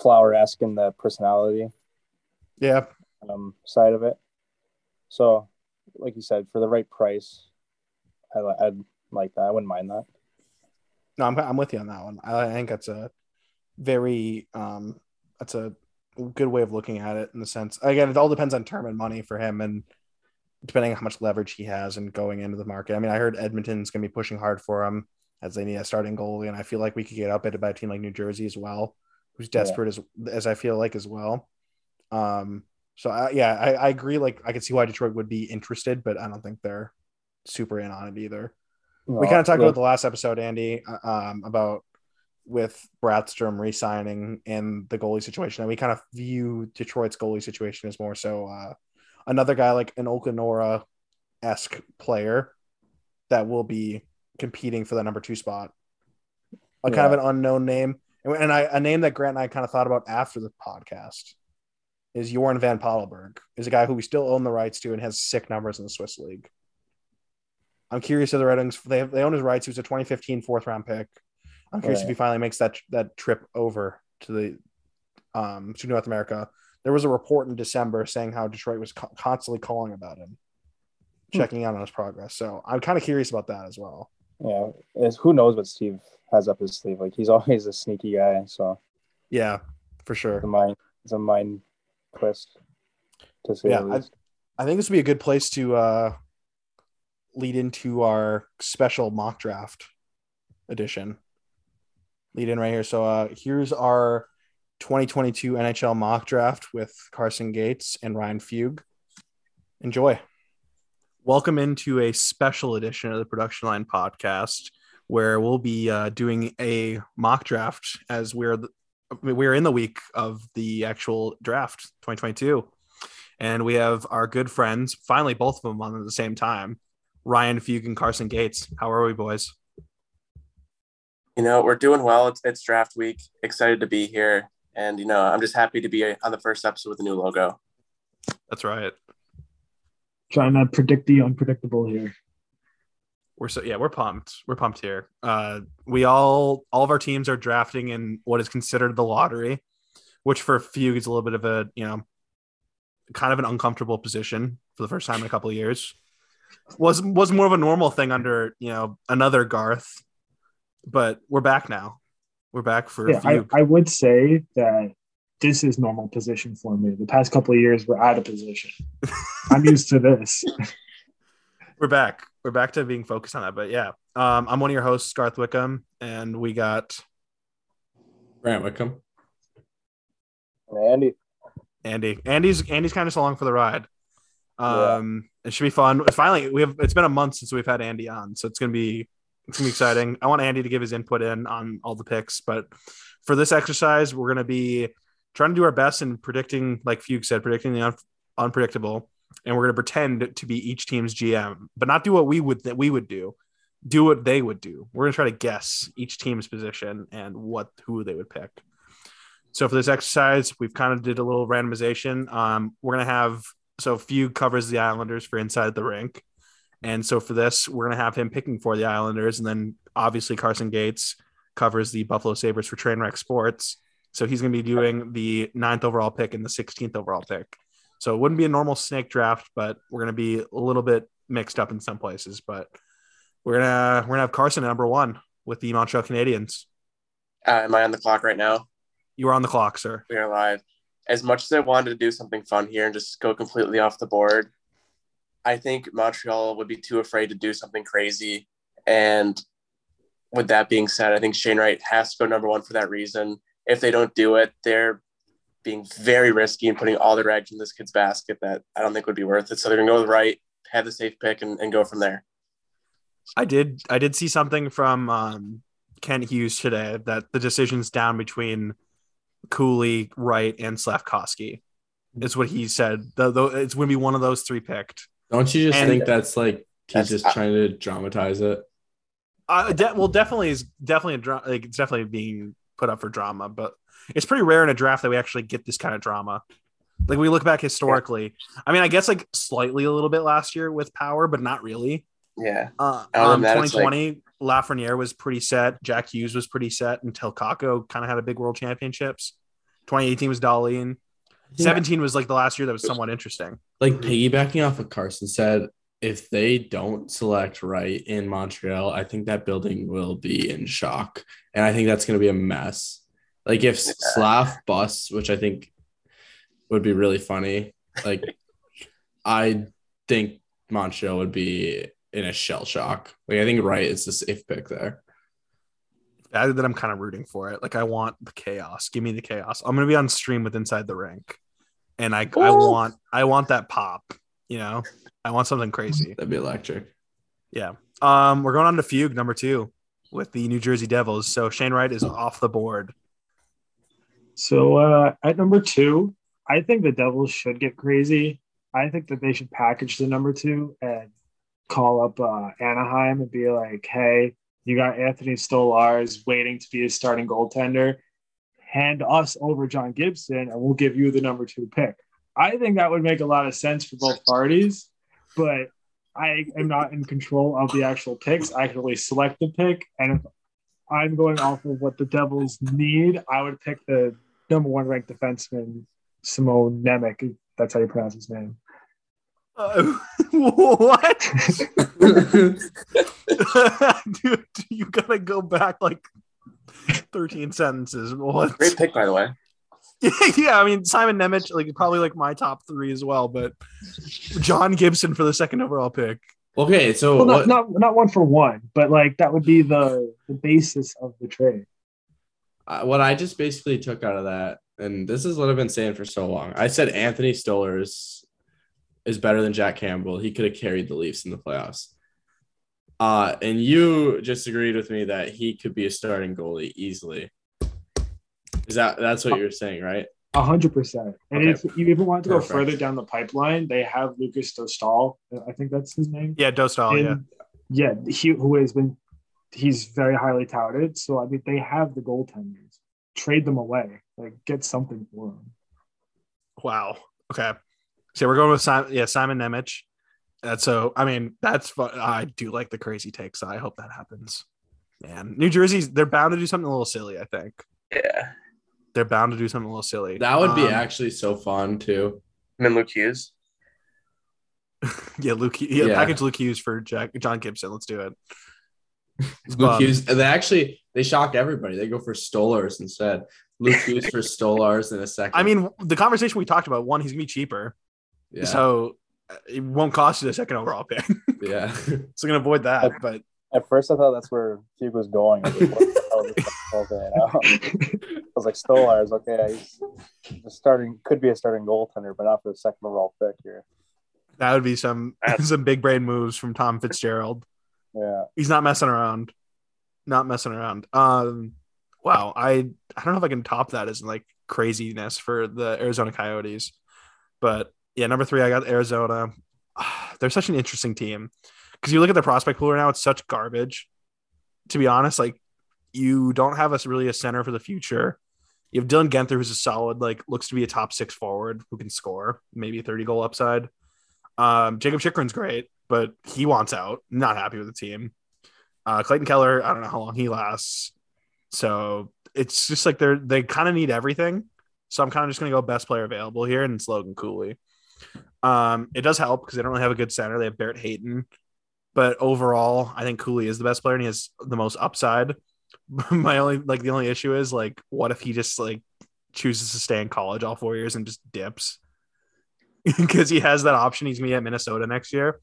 Flower-esque in the personality. Yeah. Side of it. So like you said, for the right price, I'd like that. I wouldn't mind that. No, I'm with you on that one. I think that's a very that's a good way of looking at it, in the sense, again, it all depends on term and money for him, and depending on how much leverage he has and going into the market. I mean, I heard Edmonton's gonna be pushing hard for him as they need a starting goalie, and I feel like we could get outbid by a team like New Jersey as well, who's desperate as I feel like as well. So, I agree. Like, I could see why Detroit would be interested, but I don't think they're super in on it either. No, we kind of talked about the last episode, Andy, about with Bratstrom re-signing and the goalie situation. And we kind of view Detroit's goalie situation as more so another guy like an Okunora-esque player that will be competing for the number 2 spot. Kind of an unknown name. And a name that Grant and I kind of thought about after the podcast is Joran van Poppelberg, is a guy who we still own the rights to and has sick numbers in the Swiss League. I'm curious if the Red Wings, they own his rights. He was a 2015 4th-round pick. I'm curious if he finally makes that trip over to North America. There was a report in December saying how Detroit was constantly calling about him, checking out on his progress. So I'm kind of curious about that as well. Yeah, who knows what Steve has up his sleeve? Like, he's always a sneaky guy. So yeah, for sure. It's a mind twist, to say the least. I think this would be a good place to lead into our special mock draft edition. Lead in right here. So here's our 2022 NHL mock draft with Carson Gates and Ryan Fueg. Enjoy. Welcome into a special edition of the Production Line podcast, where we'll be doing a mock draft as we're in the week of the actual draft 2022. And we have our good friends, finally both of them on at the same time, Ryan Fueg and Carson Gates. How are we, boys? You know, we're doing well. It's draft week. Excited to be here. And, you know, I'm just happy to be on the first episode with a new logo. That's right. trying to predict the unpredictable here. We're pumped. We're pumped here. All of our teams are drafting in what is considered the lottery, which for Fueg is a little bit of a, kind of an uncomfortable position for the first time in a couple of years. Was more of a normal thing under, another Garth, but we're back now. We're back for Fueg. I would say that this is normal position for me. The past couple of years, we're out of position. I'm used to this. We're back to being focused on that. But yeah, I'm one of your hosts, Garth Wickham, and we got Grant Wickham. Andy. Andy's kind of along for the ride. It should be fun. Finally, it's been a month since we've had Andy on, so it's gonna be exciting. I want Andy to give his input in on all the picks, but for this exercise, we're gonna be trying to do our best in predicting, like Fueg said, predicting the unpredictable. And we're going to pretend to be each team's GM, but not do what we would do. Do what they would do. We're going to try to guess each team's position and who they would pick. So for this exercise, we've kind of did a little randomization. We're going to have Fueg covers the Islanders for Inside the Rink, and so for this, we're going to have him picking for the Islanders, and then obviously Carson Gates covers the Buffalo Sabres for Trainwreck Sports, so he's going to be doing the 9th overall pick and the 16th overall pick. So it wouldn't be a normal snake draft, but we're going to be a little bit mixed up in some places. But we're gonna have Carson at number one with the Montreal Canadiens. Am I on the clock right now? You are on the clock, sir. We are live. As much as I wanted to do something fun here and just go completely off the board, I think Montreal would be too afraid to do something crazy. And with that being said, I think Shane Wright has to go number one for that reason. If they don't do it, they're being very risky and putting all their eggs in this kid's basket that I don't think would be worth it. So they're going to go with Wright, have the safe pick, and go from there. I did see something from Kent Hughes today that the decision's down between Cooley, Wright, and Slavkovsky. Is what he said. Though it's going to be one of those three picked. Don't you just think that's like he's just trying to dramatize it? It's definitely being put up for drama, but it's pretty rare in a draft that we actually get this kind of drama. Like we look back historically, I mean, I guess like slightly a little bit last year with Power, but not really. Yeah. 2020, like Lafreniere was pretty set. Jack Hughes was pretty set until Kakko kind of had a big world championships. 2018 was Darlene. 17 was like the last year that was somewhat interesting. Like piggybacking off what Carson said, if they don't select Wright in Montreal, I think that building will be in shock. And I think that's going to be a mess. Like if Slav busts, which I think would be really funny, like I think Montreal would be in a shell shock. Like I think Wright is the safe pick there. Other than I'm kind of rooting for it. Like I want the chaos. Give me the chaos. I'm gonna be on stream with Inside the Rink, and I want that pop. I want something crazy. That'd be electric. Yeah. We're going on to Fueg number two with the New Jersey Devils. So Shane Wright is off the board. So at number two, I think the Devils should get crazy. I think that they should package the number two and call up Anaheim and be like, hey, you got Anthony Stolarz waiting to be a starting goaltender. Hand us over John Gibson and we'll give you the number two pick. I think that would make a lot of sense for both parties, but I am not in control of the actual picks. I can only select the pick, and if I'm going off of what the Devils need, I would pick the number one ranked defenseman, Simon Nemec. That's how you pronounce his name. What? Dude, you gotta go back like 13 sentences. What? Great pick, by the way. Yeah, I mean, Simon Nemec, like probably like my top three as well, but John Gibson for the second overall pick. Okay, so not one for one, but like that would be the basis of the trade. What I just basically took out of that, and this is what I've been saying for so long. I said Anthony Stolarz is better than Jack Campbell. He could have carried the Leafs in the playoffs. And you just agreed with me that he could be a starting goalie easily. Is that's what you're saying, right? 100%. And if you even want to go further down the pipeline, they have Lucas Dostal. I think that's his name. Yeah, Dostal. And, yeah, he's very highly touted. So I mean, they have the goaltenders. Trade them away. Like, get something for them. Wow. Okay. So we're going with Simon Nemec, And so, I mean, that's fun. I do like the crazy takes. I hope that happens. Man, New Jersey's, they're bound to do something a little silly, I think. Yeah. They're bound to do something a little silly. That would be actually so fun, too. And then Luke Hughes. Yeah, package Luke Hughes for John Gibson. Let's do it. Luke Hughes. And they shocked everybody. They go for Stolarz instead. Luke Hughes for Stolarz in a second. I mean, the conversation we talked about, one, he's going to be cheaper. Yeah. So it won't cost you the second overall pick. Yeah. So we're going to avoid that. But at first, I thought that's where Fueg was going. I was like, Stolarz, okay, he's starting, could be a starting goaltender, but not for the second overall pick here. That would be some big brain moves from Tom Fitzgerald. Yeah, he's not messing around. Wow, I don't know if I can top that as like craziness for the Arizona Coyotes, but yeah, number three, I got Arizona. They're such an interesting team. Because you look at the prospect pool right now, it's such garbage. To be honest, like you don't have really a center for the future. You have Dylan Genther, who's a solid, like looks to be a top six forward who can score, maybe a 30-goal upside. Jacob Chikrin's great, but he wants out. Not happy with the team. Clayton Keller, I don't know how long he lasts. So it's just like they kind of need everything. So I'm kind of just going to go best player available here, and it's Logan Cooley. It does help because they don't really have a good center. They have Barrett Hayton. But overall, I think Cooley is the best player and he has the most upside. The only issue is like, what if he just like chooses to stay in college all 4 years and just dips? Because he has that option. He's going to be at Minnesota next year.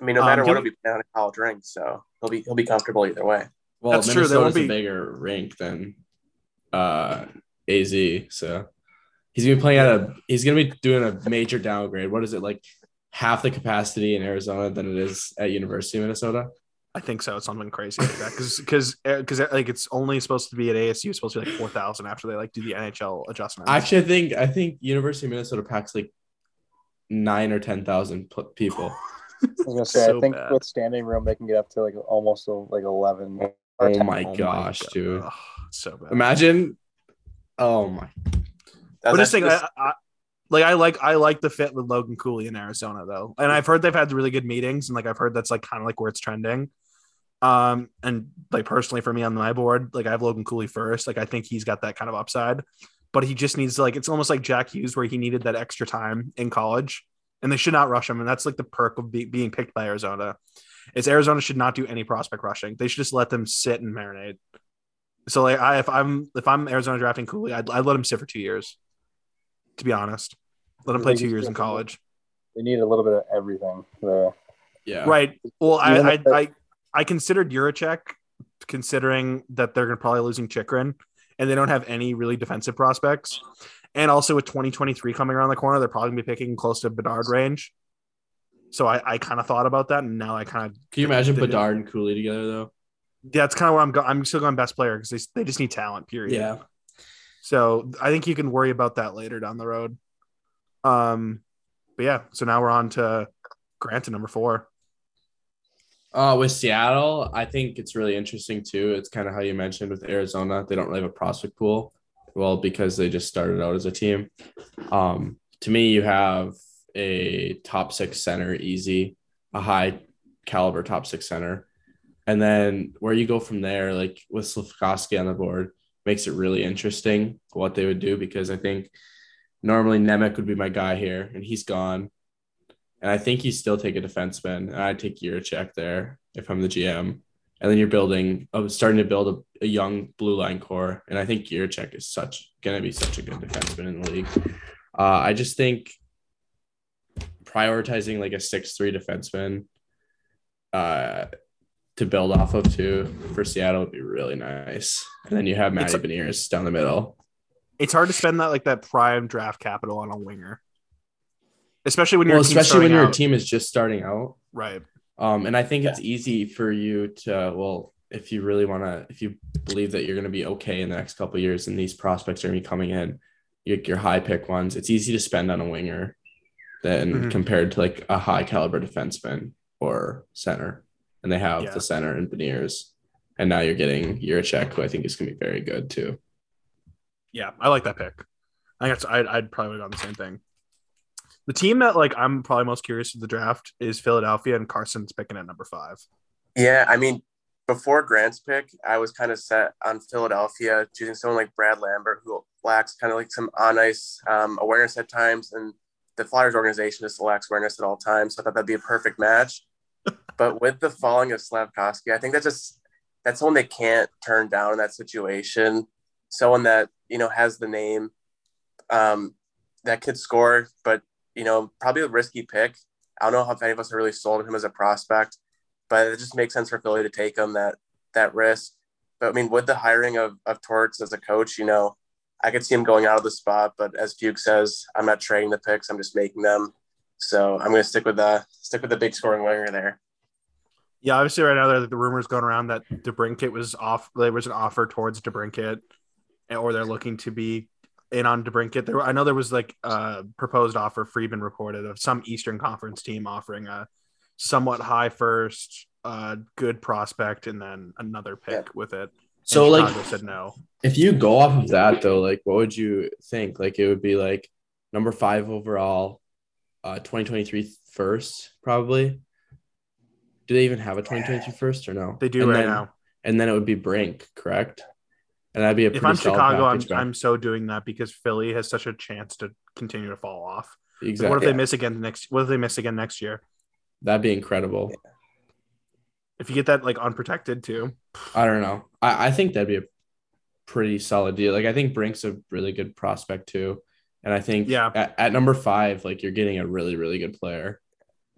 I mean, no matter what, he'll be down at college rink, so he'll be comfortable either way. Well, that's Minnesota's a bigger rink than AZ, so he's going to be he's going to be doing a major downgrade. What is it like? Half the capacity in Arizona than it is at University of Minnesota? I think so. It's something crazy like that. Because like it's only supposed to be at ASU, it's supposed to be like 4,000 after they like do the NHL adjustment. Actually, I think University of Minnesota packs like 9,000 or 10,000 people. I was gonna say, so I think bad. With standing room, they can get up to like almost like 11. Oh my gosh, dude! Oh, so bad. Imagine. Oh my. We're just saying. I like the fit with Logan Cooley in Arizona though, and I've heard they've had really good meetings, and like I've heard that's like kind of like where it's trending. And like personally for me on my board, like I have Logan Cooley first. Like I think he's got that kind of upside, but he just needs to, like it's almost like Jack Hughes where he needed that extra time in college, and they should not rush him. And that's like the perk of being picked by Arizona. Is Arizona should not do any prospect rushing. They should just let them sit and marinate. So like if I'm Arizona drafting Cooley, I'd let him sit for 2 years. To be honest. Let him play 2 years in college. They need a little bit of everything there. Yeah. Right. Well, I considered Trocheck, considering that they're going to probably losing Chikrin, and they don't have any really defensive prospects. And also with 2023 coming around the corner, they're probably going to be picking close to Bedard range. So I kind of thought about that, and now I kind of – Can you imagine Bedard and Cooley together, though? Yeah, that's kind of where I'm going. I'm still going best player because they just need talent, period. Yeah. So I think you can worry about that later down the road. But yeah, so now we're on to Grant at number four. With Seattle, I think it's really interesting too. It's kind of how you mentioned with Arizona. They don't really have a prospect pool. Well, because they just started out as a team. To me, you have a top six center, easy, a high caliber top six center. And then where you go from there, like with Slafkovsky on the board, makes it really interesting what they would do, because I think normally Nemec would be my guy here, and he's gone. And I think you still take a defenseman, and I take Trocheck there if I'm the GM. And then you're starting to build a young blue line core, and I think Trocheck is going to be such a good defenseman in the league. I just think prioritizing like a 6'3" defenseman to build off of too for Seattle would be really nice. And then you have Matty Beniers down the middle. It's hard to spend that prime draft capital on a winger, especially when your team is just starting out. Right. And I think it's easy for you to, if you really want to, if you believe that you're going to be okay in the next couple of years and these prospects are going to be coming in, your high pick ones, it's easy to spend on a winger than compared to like a high caliber defenseman or center. And they have the center and Beniers. And now you're getting Trocheck, who I think is going to be very good too. Yeah, I like that pick. I guess I'd probably have done the same thing. The team that like I'm probably most curious of the draft is Philadelphia, and Carson's picking at number 5. Yeah, I mean, before Grant's pick, I was kind of set on Philadelphia, choosing someone like Brad Lambert, who lacks kind of like some on-ice awareness at times, and the Flyers organization just lacks awareness at all times. So I thought that'd be a perfect match. But with the falling of Slavkovsky, I think that's someone they can't turn down in that situation. Someone that, you know, has the name, that could score, but, you know, probably a risky pick. I don't know if any of us are really sold on him as a prospect, but it just makes sense for Philly to take on that risk. But I mean, with the hiring of Torts as a coach, you know, I could see him going out of the spot, but as Fueg says, I'm not trading the picks. I'm just making them. So I'm going to stick with the big scoring winger there. Yeah, obviously right now the rumors going around that DeBrincat was off. There was an offer towards DeBrincat, or they're looking to be in on DeBrincat. I know there was like a proposed offer Friedman reported of some Eastern Conference team offering a somewhat high first, good prospect, and then another pick with it. So like Chicago said no. If you go off of that though, like what would you think? Like it would be like number 5 overall, 2023 first probably. Do they even have a 2023 first or no? They do right now. And then it would be Brink, correct? And that'd be a pretty solid package. If I'm Chicago, I'm so doing that because Philly has such a chance to continue to fall off. Exactly. Like, what if they miss again next year? That'd be incredible. Yeah. If you get that like unprotected too. I don't know. I think that'd be a pretty solid deal. Like I think Brink's a really good prospect too. And I think at number 5, like you're getting a really, really good player.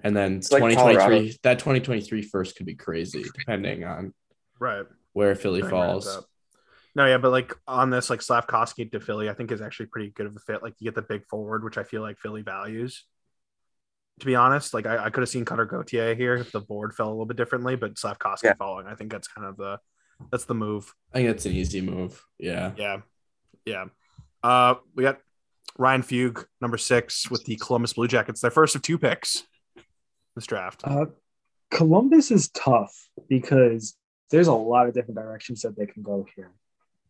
And then it's 2023, like that 2023 first could be crazy depending on where Philly falls. No, yeah, but like on this, like Slavkovsky to Philly, I think is actually pretty good of a fit. Like you get the big forward, which I feel like Philly values. To be honest, like I could have seen Cutter Gauthier here if the board fell a little bit differently, but Slavkovsky following, I think that's kind of the move. I think that's an easy move. Yeah. Yeah. Yeah. We got Ryan Fueg, number 6 with the Columbus Blue Jackets, their first of 2 picks this draft. Columbus is tough because there's a lot of different directions that they can go here.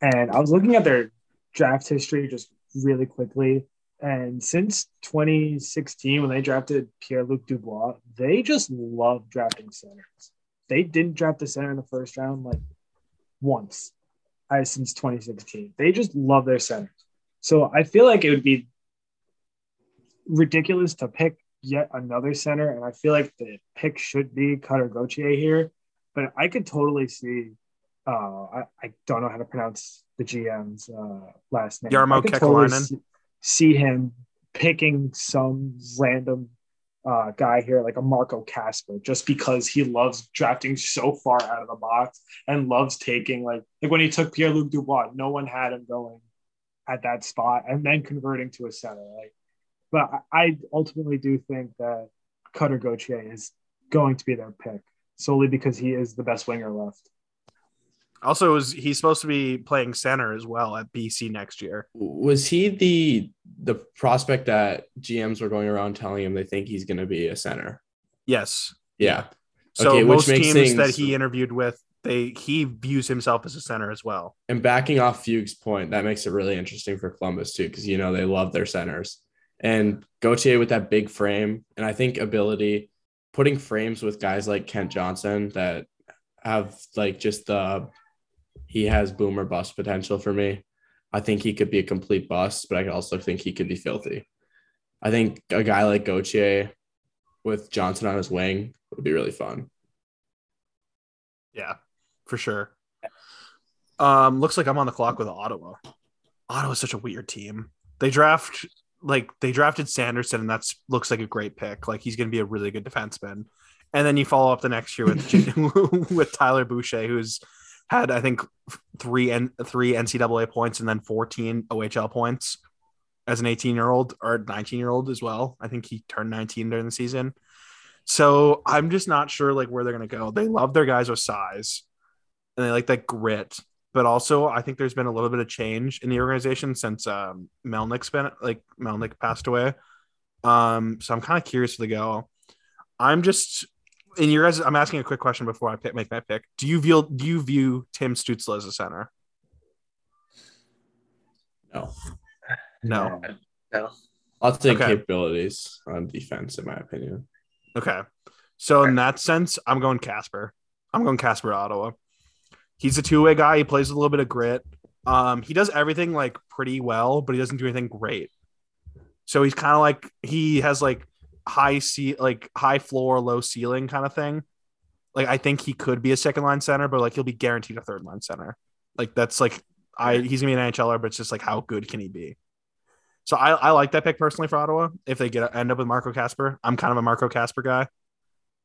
And I was looking at their draft history just really quickly. And since 2016, when they drafted Pierre-Luc Dubois, they just love drafting centers. They didn't draft the center in the first round like once since 2016. They just love their centers. So I feel like it would be ridiculous to pick yet another center, and I feel like the pick should be Cutter Gauthier here. But I could totally see I don't know how to pronounce the GM's last name. Jarmo Kekalainen. See him picking some random guy here, like a Marco Casper, just because he loves drafting so far out of the box and loves taking like when he took Pierre-Luc Dubois, no one had him going at that spot and then converting to a center. Like, but I ultimately do think that Cutter Gauthier is going to be their pick solely because he is the best winger left. Also, he's supposed to be playing center as well at BC next year. Was he the prospect that GMs were going around telling him they think he's going to be a center? Yes. Yeah. So okay, most teams that he interviewed with, he views himself as a center as well. And backing off Fueg's point, that makes it really interesting for Columbus too because, you know, they love their centers. And Gauthier with that big frame and I think ability, putting frames with guys like Kent Johnson that have like just the – he has boom or bust potential for me. I think he could be a complete bust, but I also think he could be filthy. I think a guy like Gauthier with Johnson on his wing would be really fun. Yeah, for sure. Looks like I'm on the clock with Ottawa. Ottawa is such a weird team. They drafted Sanderson, and that looks like a great pick. Like he's going to be a really good defenseman. And then you follow up the next year with with Tyler Boucher, who's had, I think, three NCAA points and then 14 OHL points as an 18-year-old or 19-year-old as well. I think he turned 19 during the season. So I'm just not sure, like, where they're going to go. They love their guys with size, and they like that grit. But also, I think there's been a little bit of change in the organization since Melnick passed away. So I'm kind of curious where they go. I'm asking a quick question before I make my pick. Do you view Tim Stützle as a center? No. No. Lots of capabilities on defense, in my opinion. Okay. So in that sense, I'm going Casper. I'm going Casper Ottawa. He's a two-way guy. He plays with a little bit of grit. He does everything like pretty well, but he doesn't do anything great. So he's kind of like he has like high floor, low ceiling kind of thing. Like I think he could be a second line center, but like he'll be guaranteed a third line center. Like that's like he's gonna be an NHLer, but it's just like how good can he be? So I like that pick personally for Ottawa. If they end up with Marco Casper, I'm kind of a Marco Casper guy,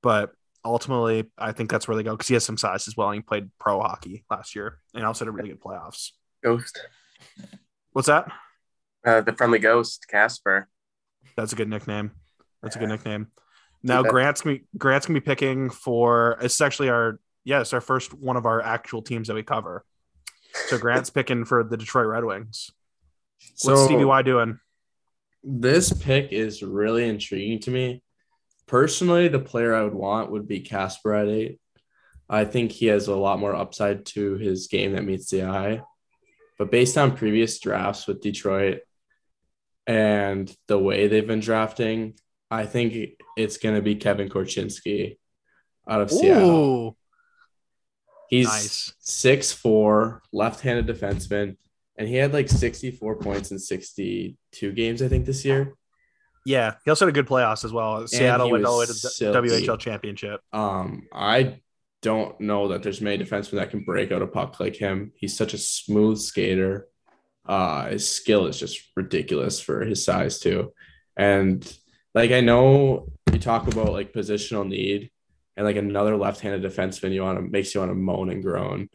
but ultimately I think that's where they go because he has some size as well. And he played pro hockey last year and also had a really good playoffs. Ghost. What's that? The friendly ghost, Casper. That's a good nickname. That's a good nickname. Now Grant's gonna be picking for. It's actually our first one of our actual teams that we cover. So Grant's picking for the Detroit Red Wings. What's Stevie Y doing? This pick is really intriguing to me. Personally, the player I would want would be Casper at 8. I think he has a lot more upside to his game that meets the eye. But based on previous drafts with Detroit and the way they've been drafting, I think it's going to be Kevin Korchinski out of Seattle. He's nice. 6'4", left-handed defenseman. And he had like 64 points in 62 games, I think, this year. Yeah, he also had a good playoffs as well. Seattle went all the way to the WHL championship. I don't know that there's many defensemen that can break out a puck like him. He's such a smooth skater. His skill is just ridiculous for his size too. And like I know you talk about like positional need and like another left-handed defenseman makes you want to moan and groan,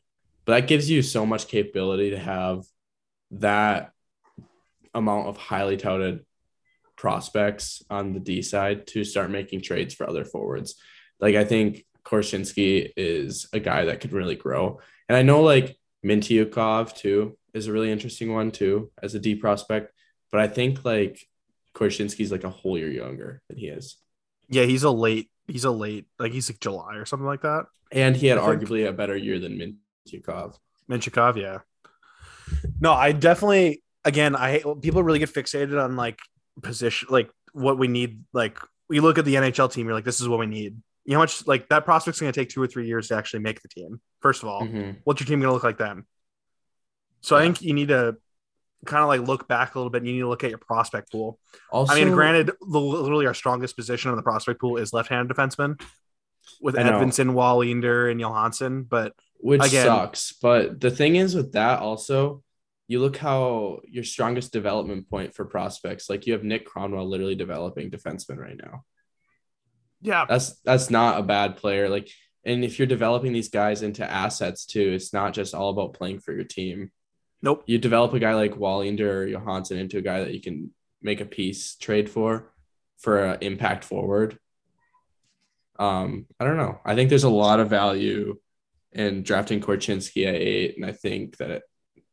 but that gives you so much capability to have that amount of highly touted prospects on the D side to start making trades for other forwards. Like, I think Korchinski is a guy that could really grow. And I know like Mintyukov too is a really interesting one too as a D prospect, but I think like Korchinski's like a whole year younger than he is. Yeah. He's a late, like he's like July or something like that. And he had arguably a better year than Mintyukov. Mintyukov. Yeah. No, I definitely, again, people really get fixated on like position, like what we need. Like we look at the NHL team, you're like, this is what we need. You know how much like that prospect's going to take 2 or 3 years to actually make the team. First of all, what's your team going to look like then? So I think you need to kind of like look back a little bit. And you need to look at your prospect pool. Also, I mean, granted, literally our strongest position on the prospect pool is left-handed defenseman with Edvinson, Wallinder, and Johansson, which sucks. But the thing is with that also, you look how your strongest development point for prospects, like you have Nick Cronwell literally developing defensemen right now. Yeah, that's not a bad player. Like, and if you're developing these guys into assets too, it's not just all about playing for your team. Nope. You develop a guy like Wallinder or Johansson into a guy that you can make a piece trade for an impact forward. I don't know. I think there's a lot of value in drafting Korchinski at 8, and I think that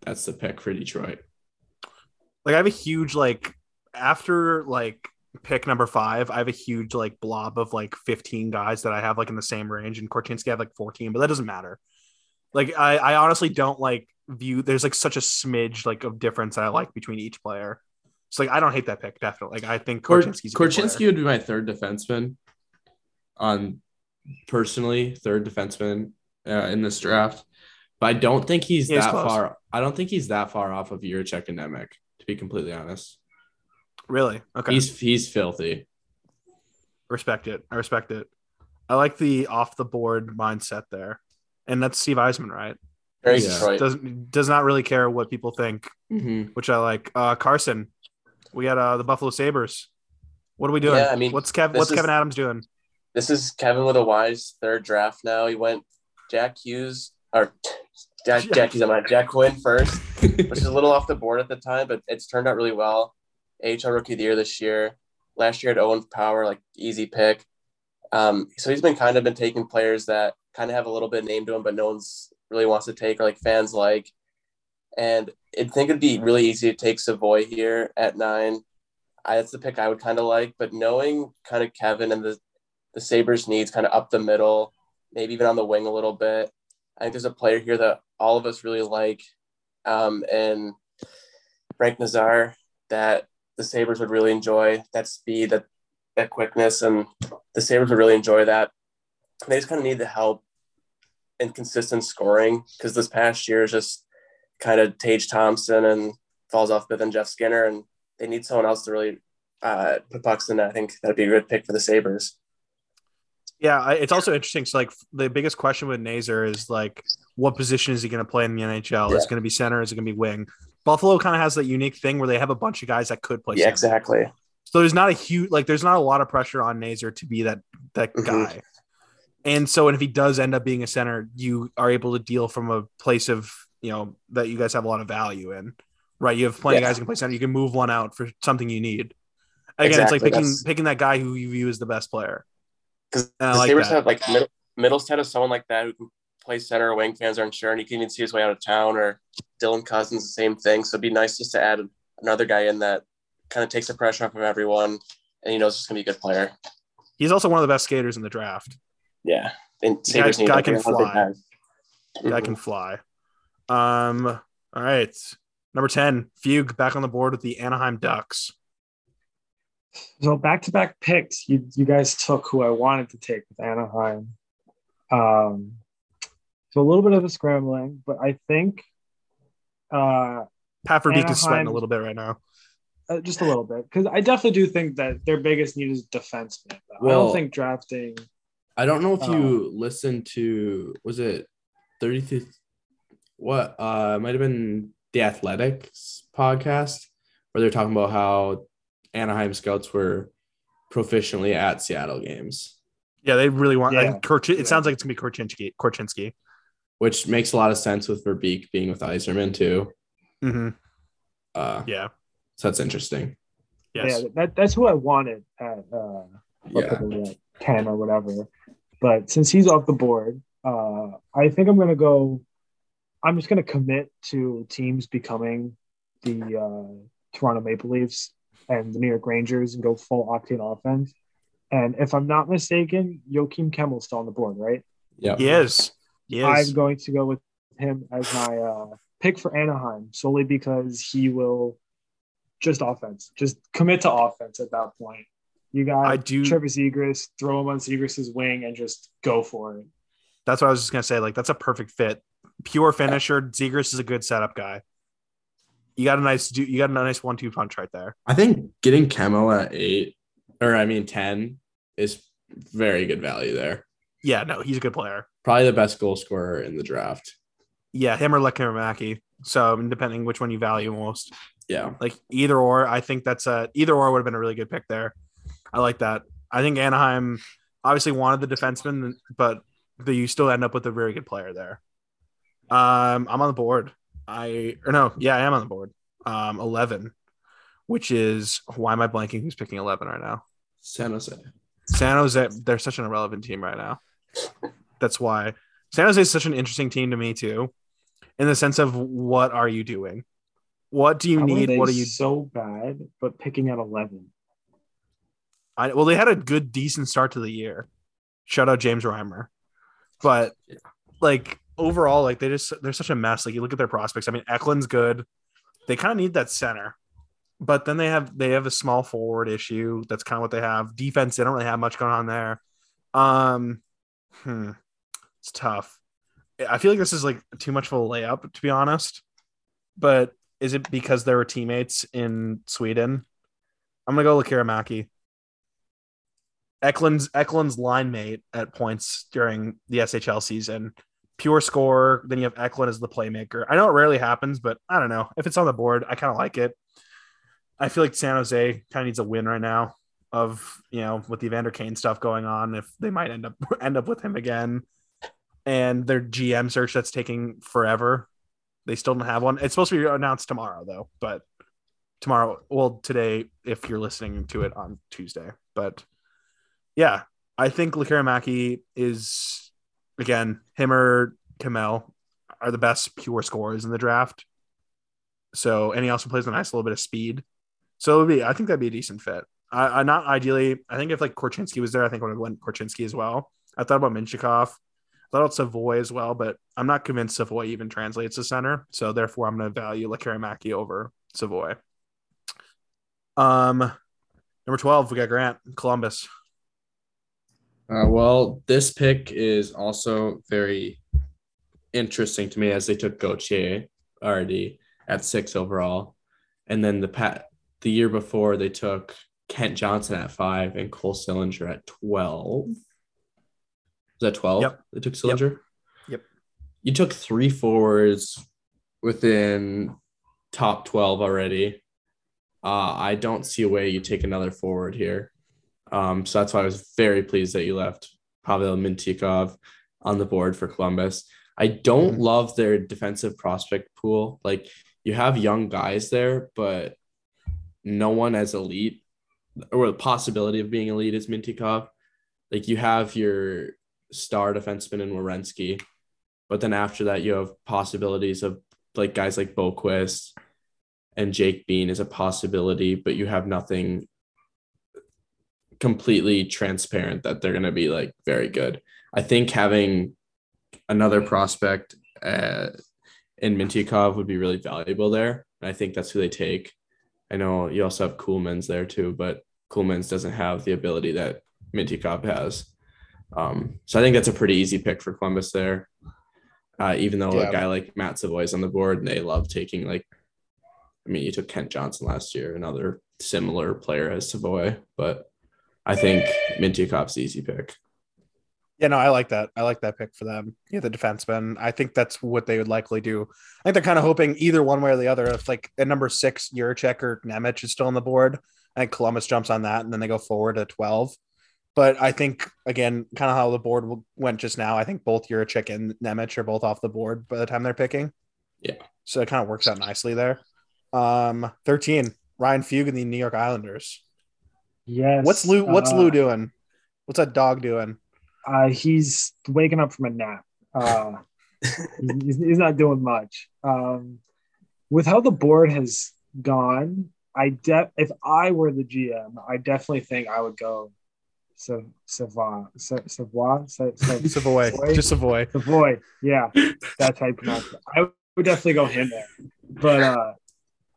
that's the pick for Detroit. Like, I have a huge like after like pick number 5, I have a huge like blob of like 15 guys that I have like in the same range, and Korchinski I have like 14, but that doesn't matter. Like I honestly don't like view there's like such a smidge like of difference that I like between each player. So like I don't hate that pick, definitely. Like I think Korchinski would be my third defenseman in this draft, but I don't think he's that close. Far. I don't think he's that far off of Juracek and Nemec, to be completely honest. Really? Okay. He's filthy. I respect it. I like the off the board mindset there, and that's Steve Eisenman, right? Very Detroit. Does not really care what people think, which I like. Carson, we got the Buffalo Sabres. What are we doing? Yeah, I mean, what's Kevin Adams doing? This is Kevin with a Y's third draft now. He went Jack Hughes or Jack Quinn first, which is a little off the board at the time, but it's turned out really well. AHL Rookie of the Year this year. Last year at Owen Power, like easy pick. So he's been taking players that kind of have a little bit of name to him, but no one's really wants to take or like fans like. And I think it'd be really easy to take Savoy here at 9. That's the pick I would kind of like, but knowing kind of Kevin and the Sabres needs kind of up the middle, maybe even on the wing a little bit. I think there's a player here that all of us really like, and Frank Nazar that the Sabres would really enjoy that speed, that quickness, and the Sabres would really enjoy that. They just kind of need the help and consistent scoring, because this past year is just kind of Tage Thompson and falls off with and Jeff Skinner, and they need someone else to really put pucks in that. I think that'd be a good pick for the Sabres. Yeah, it's also interesting. So, like, the biggest question with Nazer is, like, what position is he going to play in the NHL? Yeah. Is it going to be center? Is it going to be wing? Buffalo kind of has that unique thing where they have a bunch of guys that could play center. Exactly. So there's not a huge – like, there's not a lot of pressure on Nazer to be that mm-hmm. guy. And so, and if he does end up being a center, you are able to deal from a place of, you know, that you guys have a lot of value in, right? You have plenty of guys who can play center. You can move one out for something you need. Again, it's like picking that guy who you view as the best player. Because the Sabres have, like, Middlestead has someone like that who can play center, or wing, fans aren't sure, and he can even see his way out of town, or Dylan Cousins, the same thing. So it'd be nice just to add another guy in that kind of takes the pressure off of everyone, and he knows he's going to be a good player. He's also one of the best skaters in the draft. Yeah. And guy can fly. Guy can fly. All right. Number 10, Fueg back on the board with the Anaheim Ducks. So back-to-back picks, you guys took who I wanted to take with Anaheim. So a little bit of a scrambling, but I think Pafford is sweating a little bit right now. Just a little bit, because I definitely do think that their biggest need is defenseman. Well, I don't think drafting. I don't know if you listened to, was it 33? What might have been the Athletics podcast, where they're talking about how Anaheim scouts were proficiently at Seattle games. Yeah, they really want. Yeah. It sounds like it's gonna be Korchinski, which makes a lot of sense with Verbeek being with Yzerman too. Mm-hmm. So that's interesting. Yes. Yeah, that's who I wanted at 10 or whatever. But since he's off the board, I think I'm just gonna commit to teams becoming the Toronto Maple Leafs and the New York Rangers and go full octane offense. And if I'm not mistaken, Joachim Kemmel's still on the board, right? Yeah. Yes. I'm going to go with him as my pick for Anaheim solely because he will just commit to offense at that point. You got Trevor Zegras, throw him on Zegras' wing and just go for it. That's what I was just going to say. Like, that's a perfect fit. Pure finisher. Zegras is a good setup guy. You got a nice 1-2 punch right there. I think getting Kemmel at 10 is very good value there. Yeah, no, he's a good player. Probably the best goal scorer in the draft. Yeah, him or Lekkerimäki. So depending which one you value most. Yeah, like either or. I think that's either or would have been a really good pick there. I like that. I think Anaheim obviously wanted the defenseman, but you still end up with a very good player there. I'm on the board. I am on the board. 11, which is, why am I blanking who's picking 11 right now? San Jose. They're such an irrelevant team right now. That's why. San Jose is such an interesting team to me too, in the sense of, what are you doing? What do you need? What are you so bad, but picking at 11? Well, they had a good, decent start to the year. Shout out James Reimer. But overall, they're such a mess. Like, you look at their prospects. I mean, Eklund's good. They kind of need that center, but then they have a small forward issue. That's kind of what they have. Defense, they don't really have much going on there. It's tough. I feel like this is too much of a layup, to be honest. But is it because there were teammates in Sweden? I'm gonna go Lekkerimäki. Eklund's line mate at points during the SHL season. Pure scorer. Then you have Eklund as the playmaker. I know it rarely happens, but I don't know. If it's on the board, I kind of like it. I feel like San Jose kind of needs a win right now with the Evander Kane stuff going on, if they might end up with him again. And their GM search that's taking forever. They still don't have one. It's supposed to be announced tomorrow, though. But today, if you're listening to it on Tuesday. But yeah, I think Lekkerimäki is... Again, him or Kemmel are the best pure scorers in the draft. So, and he also plays a nice little bit of speed. So I think that'd be a decent fit. I not ideally. I think if Korchinski was there, I think I would have went Korchinski as well. I thought about Minchikov. I thought about Savoy as well, but I'm not convinced Savoy even translates to center. So therefore, I'm going to value Lekkerimäki over Savoy. Number 12, we got Grant, Columbus. Well, this pick is also very interesting to me as they took Gauthier already at 6 overall. And then the year before, they took Kent Johnson at 5 and Cole Sillinger at 12. Was that 12? Yep. They took Sillinger? Yep. You took 3 forwards within top 12 already. I don't see a way you take another forward here. So that's why I was very pleased that you left Pavel Mintikov on the board for Columbus. I don't love their defensive prospect pool. Like, you have young guys there, but no one as elite or the possibility of being elite is Mintikov. Like, you have your star defenseman in Werenski, but then after that you have possibilities of like guys like Boquist and Jake Bean is a possibility, but you have nothing completely transparent that they're going to be like very good. I think having another prospect in Mintikov would be really valuable there. And I think that's who they take. I know you also have Kuhlmans there too, but Kuhlmans doesn't have the ability that Mintikov has. So I think that's a pretty easy pick for Columbus there. Even though a guy like Matt Savoy is on the board and they love taking you took Kent Johnson last year, another similar player as Savoy, but I think Mintikov's the easy pick. Yeah, no, I like that. I like that pick for them. Yeah, the defenseman. I think that's what they would likely do. I think they're kind of hoping either one way or the other. If like at number 6, Juracek or Nemec is still on the board, I think Columbus jumps on that and then they go forward to 12. But I think, again, kind of how the board went just now, I think both Juracek and Nemec are both off the board by the time they're picking. Yeah. So it kind of works out nicely there. 13, Ryan Fueg and the New York Islanders. Yes. What's Lou doing? What's that dog doing? He's waking up from a nap. He's not doing much. With how the board has gone, if I were the GM, I definitely think I would go Savoy. Yeah, that's how you pronounce it. I would definitely go him there. But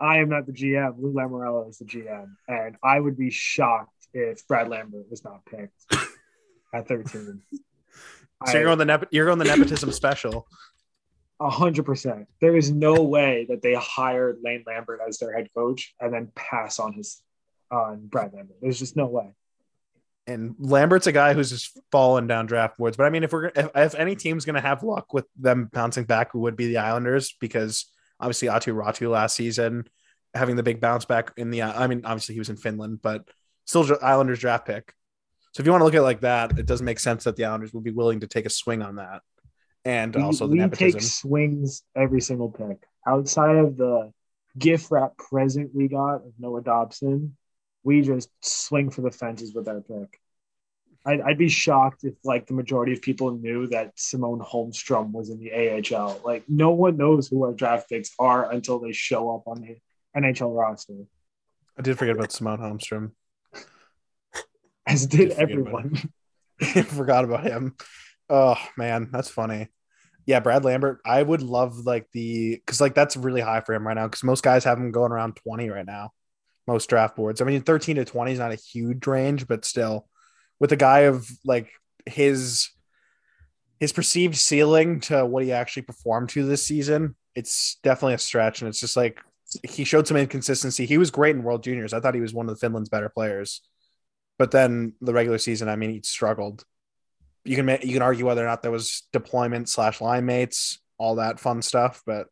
I am not the GM. Lou Lamoriello is the GM, and I would be shocked if Brad Lambert was not picked. At 13. So you're on the nepotism special. 100%. There is no way that they hired Lane Lambert as their head coach and then pass on Brad Lambert. There's just no way. And Lambert's a guy who's just fallen down draft boards. But I mean, if any team's going to have luck with them bouncing back, it would be the Islanders, because obviously Atu Ratu last season having the big bounce back obviously he was in Finland, but still Islanders draft pick. So if you want to look at it like that, it does make sense that the Islanders will be willing to take a swing on that. And also the nepotism. We take swings every single pick. Outside of the gift wrap present we got of Noah Dobson, we just swing for the fences with our pick. I'd be shocked if the majority of people knew that Simone Holmstrom was in the AHL. No one knows who our draft picks are until they show up on the NHL roster. I did forget about Simone Holmstrom. As did everyone. Forgot about him. Oh man, that's funny. Yeah, Brad Lambert. I would love that's really high for him right now, because most guys have him going around 20 right now. Most draft boards. 13 to 20 is not a huge range, but still, with a guy of his perceived ceiling to what he actually performed to this season, it's definitely a stretch. And it's just he showed some inconsistency. He was great in World Juniors. I thought he was one of Finland's better players. But then the regular season, he struggled. You can argue whether or not there was deployment / line mates, all that fun stuff. But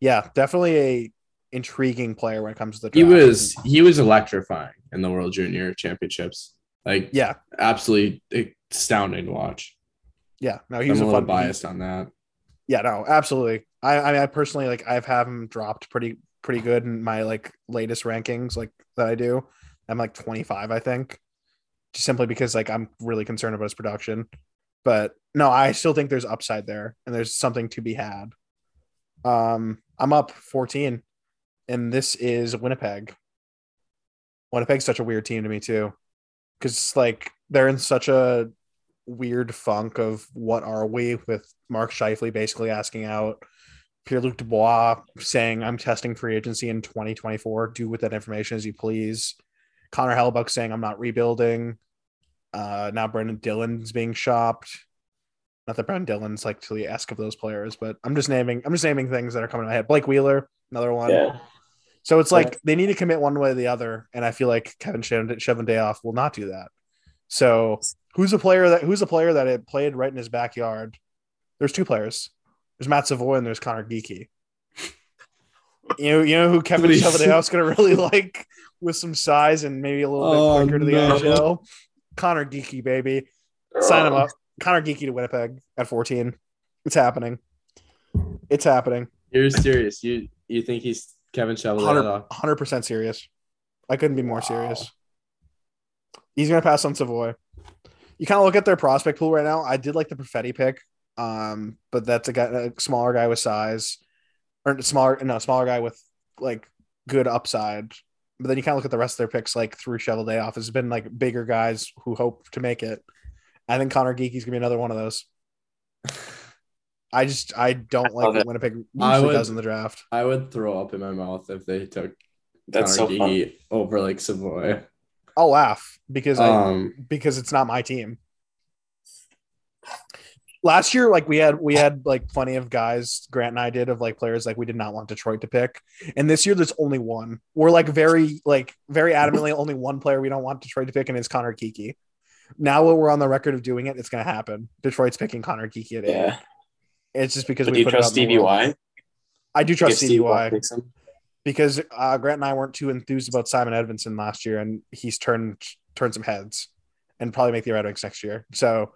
yeah, definitely a intriguing player when it comes to the draft. He was electrifying in the World Junior Championships. Yeah, absolutely astounding to watch. Yeah, no, he was a little biased on that. Yeah, no, absolutely. I personally I've had him dropped pretty good in my latest rankings that I do. I'm 25, I think. Just simply because I'm really concerned about his production. But no, I still think there's upside there and there's something to be had. I'm up 14, and this is Winnipeg. Winnipeg's such a weird team to me too, because they're in such a weird funk of what are we, with Mark Scheifele basically asking out, Pierre-Luc Dubois saying I'm testing free agency in 2024, do with that information as you please. Connor Hellebuyck saying, I'm not rebuilding. Now Brendan Dillon's being shopped. Not that Brendan Dillon's like to the ask of those players, but I'm just naming things that are coming to my head. Blake Wheeler, another one. Yeah. So it's like they need to commit one way or the other, and I feel like Kevin Cheveldayoff will not do that. So who's a player that it played right in his backyard? There's two players. There's Matt Savoy and there's Connor Geekie. You know who Kevin Cheveldayoff's going to really like with some size and maybe a little bit quicker to the NHL? Connor Geekie, baby. Sign him up. Connor Geekie to Winnipeg at 14. It's happening. You're serious. You think he's Kevin Cheveldayoff? 100% serious. I couldn't be more serious. He's going to pass on Savoy. You kind of look at their prospect pool right now. I did like the Perfetti pick, but that's a smaller guy with size. Or smaller guy with like good upside. But then you kind of look at the rest of their picks, like through Cheveldayoff. It's been like bigger guys who hope to make it. I think Connor Geekie's gonna be another one of those. I don't like what Winnipeg usually does in the draft. I would throw up in my mouth if they took Connor Geekie over like Savoy. I'll laugh because it's not my team. Last year, like we had like plenty of guys, Grant and I did, of like players like we did not want Detroit to pick. And this year there's only one. We're very adamantly only one player we don't want Detroit to pick, and it's Connor Geekie. Now that we're on the record of doing it, it's going to happen. Detroit's picking Connor Geekie at 8. Yeah. It's just because we put it on the board. I do trust Stevie Y. Because Grant and I weren't too enthused about Simon Edvinson last year, and he's turned some heads and probably make the Red Wings next year. So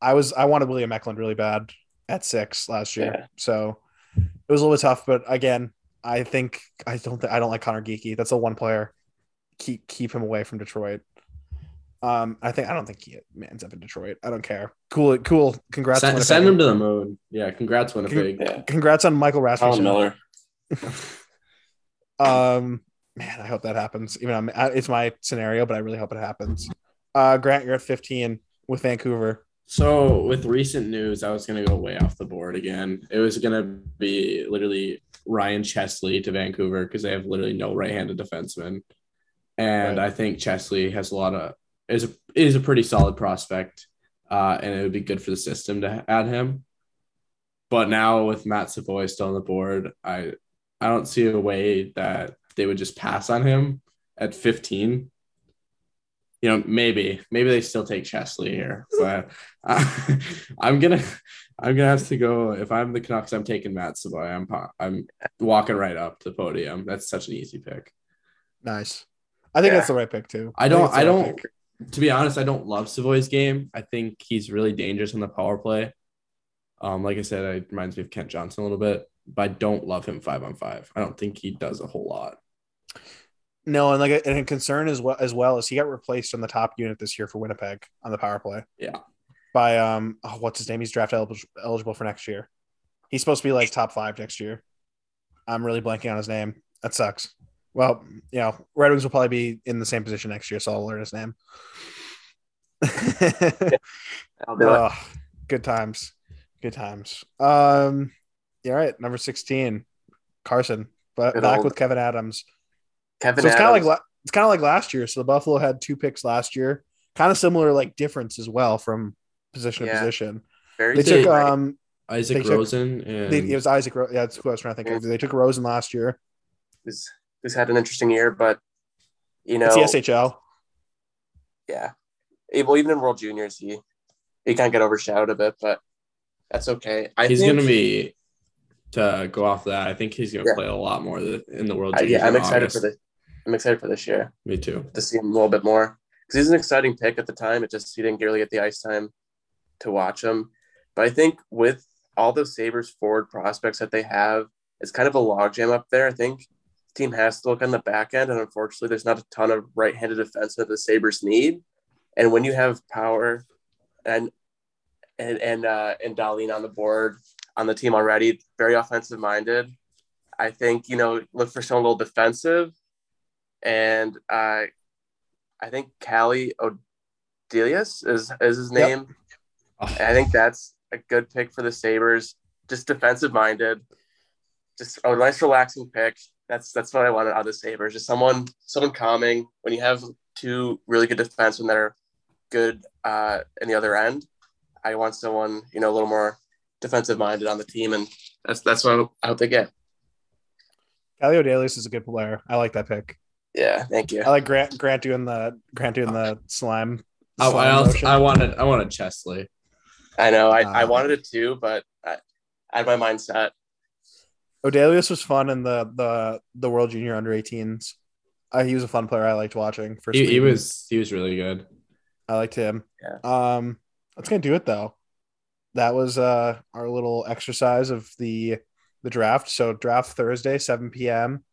I wanted William Eklund really bad at 6 last year. Yeah. So it was a little bit tough, but again, I don't like Connor Geekie. That's the one player. Keep him away from Detroit. I don't think he ends up in Detroit. I don't care. Cool. Congrats. Send him to the moon. Yeah. Congrats, Winnipeg. Congrats on Michael Rasmussen. Colin Miller. Man, I hope that happens. Even it's my scenario, but I really hope it happens. Grant, you're at 15 with Vancouver. So with recent news, I was gonna go way off the board again. It was gonna be literally Ryan Chesley to Vancouver because they have literally no right-handed defenseman, and right. I think Chesley has is a pretty solid prospect, and it would be good for the system to add him. But now with Matt Savoy still on the board, I don't see a way that they would just pass on him at 15. You know, maybe they still take Chesley here, but I'm gonna have to go. If I'm the Canucks, I'm taking Matt Savoy. I'm walking right up to the podium. That's such an easy pick. Nice. I think that's the right pick too. I don't. To be honest, I don't love Savoy's game. I think he's really dangerous on the power play. Like I said, it reminds me of Kent Johnson a little bit, but I don't love him 5-on-5. I don't think he does a whole lot. No, and a concern as well as he got replaced on the top unit this year for Winnipeg on the power play. Yeah, by what's his name? He's draft eligible for next year. He's supposed to be like top 5 next year. I'm really blanking on his name. That sucks. Well, you know, Red Wings will probably be in the same position next year, so I'll learn his name. I'll do it. Good times. Yeah, all right, number 16, Carson, but back with Kevin Adams. So it's kind of like last year. So the Buffalo had 2 picks last year, kind of similar like difference as well from position to position. They took Isaac Rosen. Yeah, that's who I was trying to think of. They took Rosen last year. Who's had an interesting year, but you know, it's the SHL. Yeah, well, even in World Juniors, he kind of got overshadowed a bit, but that's okay. I think he's going to play a lot more in the World Juniors. I'm excited for this year. Me too. To see him a little bit more because he's an exciting pick at the time. It just he didn't really get the ice time to watch him. But I think with all the Sabres forward prospects that they have, it's kind of a logjam up there. I think the team has to look on the back end, and unfortunately, there's not a ton of right-handed defense that the Sabres need. And when you have Power and Dahlin on the board. On the team already, very offensive minded. I think, you know, look for someone a little defensive. And I think Cali Odelius is his name. Yep. I think that's a good pick for the Sabres. Just defensive minded. Just a nice relaxing pick. That's what I wanted out of the Sabres, just someone calming. When you have two really good defensemen that are good in the other end, I want someone, you know, a little more defensive minded on the team, and that's what I hope they get. Kelly O'Dalius is a good player. I like that pick. Yeah, thank you. I like Grant doing the slime. Oh, I wanted Chesley. I know. I wanted it too, but I had my mind set. O'Dalius was fun in the World Junior Under-18s. He was a fun player. I liked watching. He was really good. I liked him. Yeah. That's gonna do it though. That was our little exercise of the draft. So draft Thursday, 7 p.m.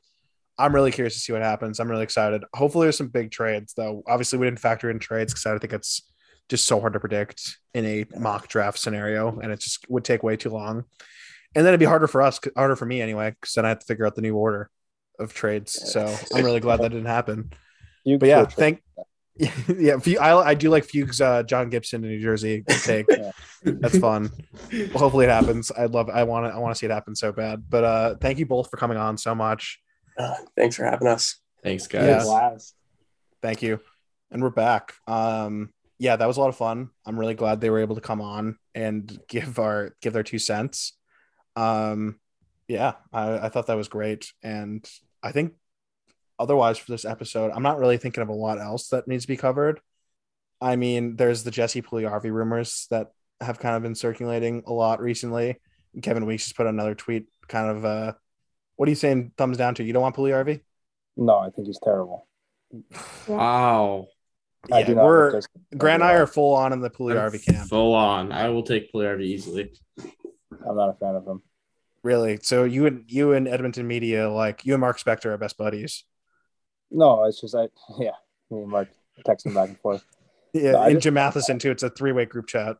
I'm really curious to see what happens. I'm really excited. Hopefully there's some big trades though. Obviously we didn't factor in trades because I think it's just so hard to predict in a mock draft scenario, and it just would take way too long. And then it'd be harder for me anyway, because then I have to figure out the new order of trades. So I'm really glad that didn't happen. But yeah, I do like Fueg's John Gibson in New Jersey take. That's fun. Well, hopefully it happens. I want to see it happen so bad. But thank you both for coming on so much. Thanks for having us. Thanks, guys. Yeah. Thank you. And we're back. Yeah, that was a lot of fun. I'm really glad they were able to come on and give their 2 cents. I thought that was great, and I think otherwise for this episode I'm not really thinking of a lot else that needs to be covered. I mean, there's the Jesse Pugliarvi rumors that have kind of been circulating a lot recently. Kevin Weeks just put another tweet kind of what are you saying, thumbs down to? You don't want Pugliarvi? No, I think he's terrible. Wow. Yeah, we're Grant and I are full on in the Pugliarvi camp. Full on. I will take Pugliarvi easily. I'm not a fan of him. Really? So you and Edmonton media, like you and Mark Spector are best buddies? No, it's just me and Mark texting back and forth. Yeah, no, and Jim Matheson too. It's a 3-way group chat.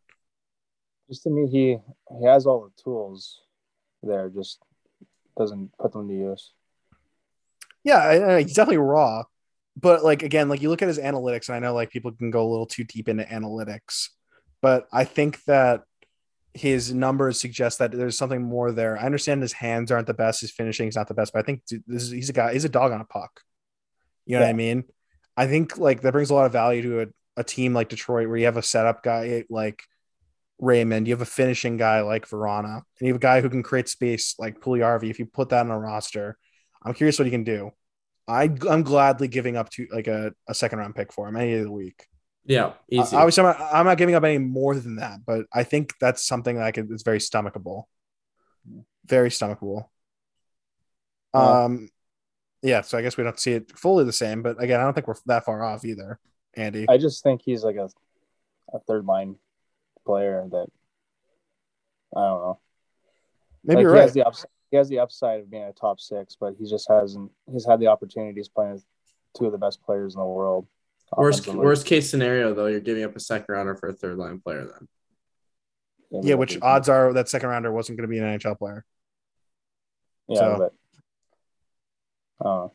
Just to me, he has all the tools there, just doesn't put them to use. Yeah, he's definitely raw, but like again, like you look at his analytics, and I know like people can go a little too deep into analytics, but I think that his numbers suggest that there's something more there. I understand his hands aren't the best. His finishing is not the best, but I think he's a guy, he's a dog on a puck. You know what I mean? I think like that brings a lot of value to a team like Detroit, where you have a setup guy like Raymond, you have a finishing guy like Verona, and you have a guy who can create space like Pugliarvi. If you put that on a roster, I'm curious what he can do. I'm gladly giving up to like a second round pick for him any day of the week. Yeah, easy. Obviously, I'm not giving up any more than that, but I think that's something that it's very stomachable. Very stomachable. Wow. Yeah, so I guess we don't see it fully the same, but again, I don't think we're that far off either, Andy. I just think he's like a third-line player that, I don't know. Maybe like you're right. He has the upside of being a top 6, but he just hasn't – he's had the opportunities playing with 2 of the best players in the world. Worst case scenario, though, you're giving up a second rounder for a third line player, then. Yeah, which odds are that second rounder wasn't going to be an NHL player. Yeah, so.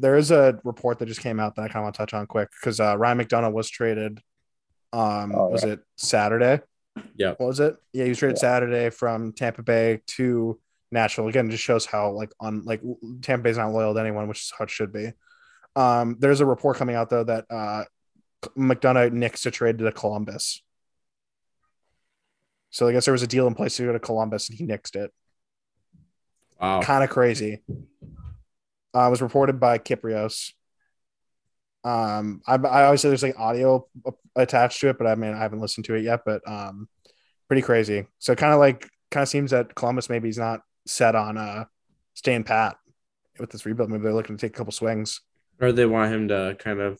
There is a report that just came out that I kind of want to touch on quick because Ryan McDonough was traded. It Saturday? Yeah. What was it? Yeah, he was traded Saturday from Tampa Bay to Nashville. Again, it just shows how like Tampa Bay's not loyal to anyone, which is how it should be. There's a report coming out though that McDonough nixed a trade to Columbus. So I guess there was a deal in place to go to Columbus and he nixed it. Wow. Kind of crazy. It was reported by Kiprios. I always say there's like audio attached to it, but I mean I haven't listened to it yet, but pretty crazy. So kind of seems that Columbus maybe is not set on staying pat with this rebuild. Maybe they're looking to take a couple swings. Or they want him to kind of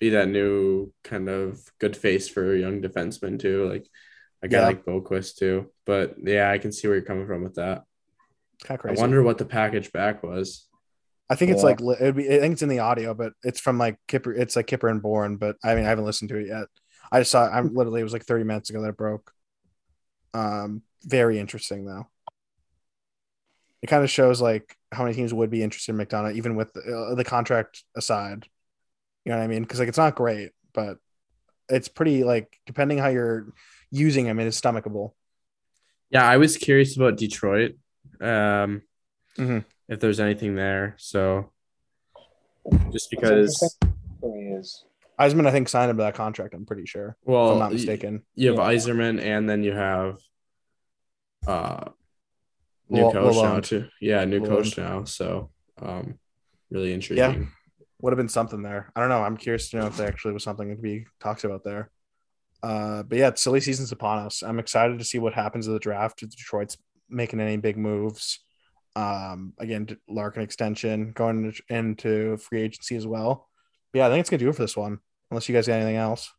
be that new kind of good face for a young defenseman too, like a guy like Boquist too. But yeah, I can see where you're coming from with that. Kind of crazy. I wonder what the package back was. I think it's like I think it's in the audio, but it's from like Kipper. It's like Kipper and Bourne, but I mean I haven't listened to it yet. I just saw it. I'm literally it was like 30 minutes ago that it broke. Very interesting though. It kind of shows like how many teams would be interested in McDonough, even with the contract aside. You know what I mean? Because like it's not great, but it's pretty like depending how you're using him, it is stomachable. Yeah, I was curious about Detroit. if there's anything there. So just because Eisenman, I think, signed under that contract, I'm pretty sure. Well, if I'm not mistaken. You have Yzerman, and then you have new coach now too. Yeah, new coach now. So really intriguing. Yeah. Would have been something there. I don't know. I'm curious to know if there actually was something to be talked about there. But yeah, silly season's upon us. I'm excited to see what happens to the draft. If Detroit's making any big moves. Again, Larkin extension going into free agency as well. But yeah, I think it's gonna do it for this one. Unless you guys got anything else.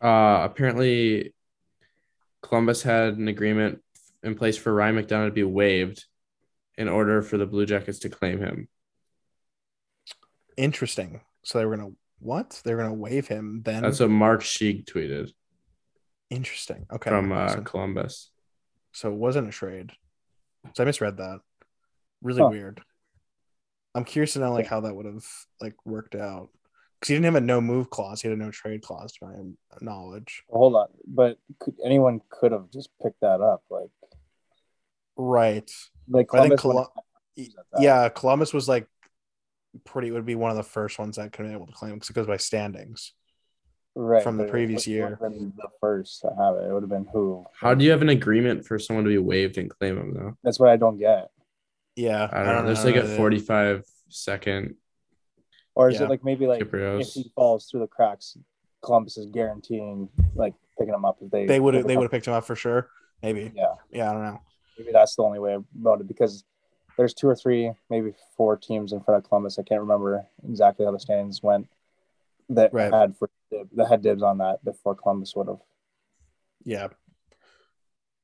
Apparently, Columbus had an agreement in place for Ryan McDonough to be waived in order for the Blue Jackets to claim him. Interesting. So they were going to what? They're going to waive him then? That's what Mark Sheig tweeted. Interesting. Okay. From Columbus. So it wasn't a trade. So I misread that. Really weird. I'm curious to know like how that would have like worked out. Because he didn't have a no move clause. He had a no trade clause to my knowledge. Hold on. But anyone could have just picked that up. Like, right. Like Columbus, I think Columbus was like, pretty would be one of the first ones that could be able to claim because it goes by standings, right? From the previous year, the first to have it, it would have been who? How do you have an agreement for someone to be waived and claim them though? That's what I don't get. Yeah, I don't know. There's like a 45 second, or is it like maybe like Kiprios. If he falls through the cracks, Columbus is guaranteeing like picking him up if they would have picked him up for sure. Maybe I don't know. Maybe that's the only way about it because. There's two or three, maybe four teams in front of Columbus. I can't remember exactly how the standings went that had dibs on that before Columbus would have. Yeah.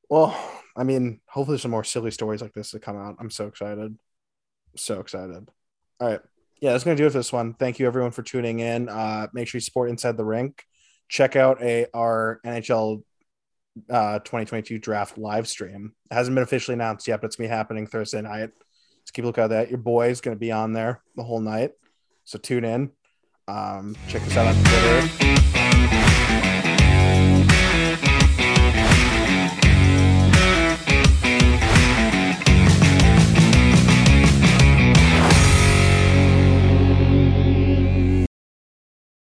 Well, I mean, hopefully there's some more silly stories like this to come out. I'm so excited. All right. Yeah, that's going to do it for this one. Thank you, everyone, for tuning in. Make sure you support Inside the Rink. Check out our NHL 2022 draft live stream. It hasn't been officially announced yet, but it's gonna be happening Thursday night. Just keep a look at that. Your boy is gonna be on there the whole night, so tune in. Check us out on Twitter.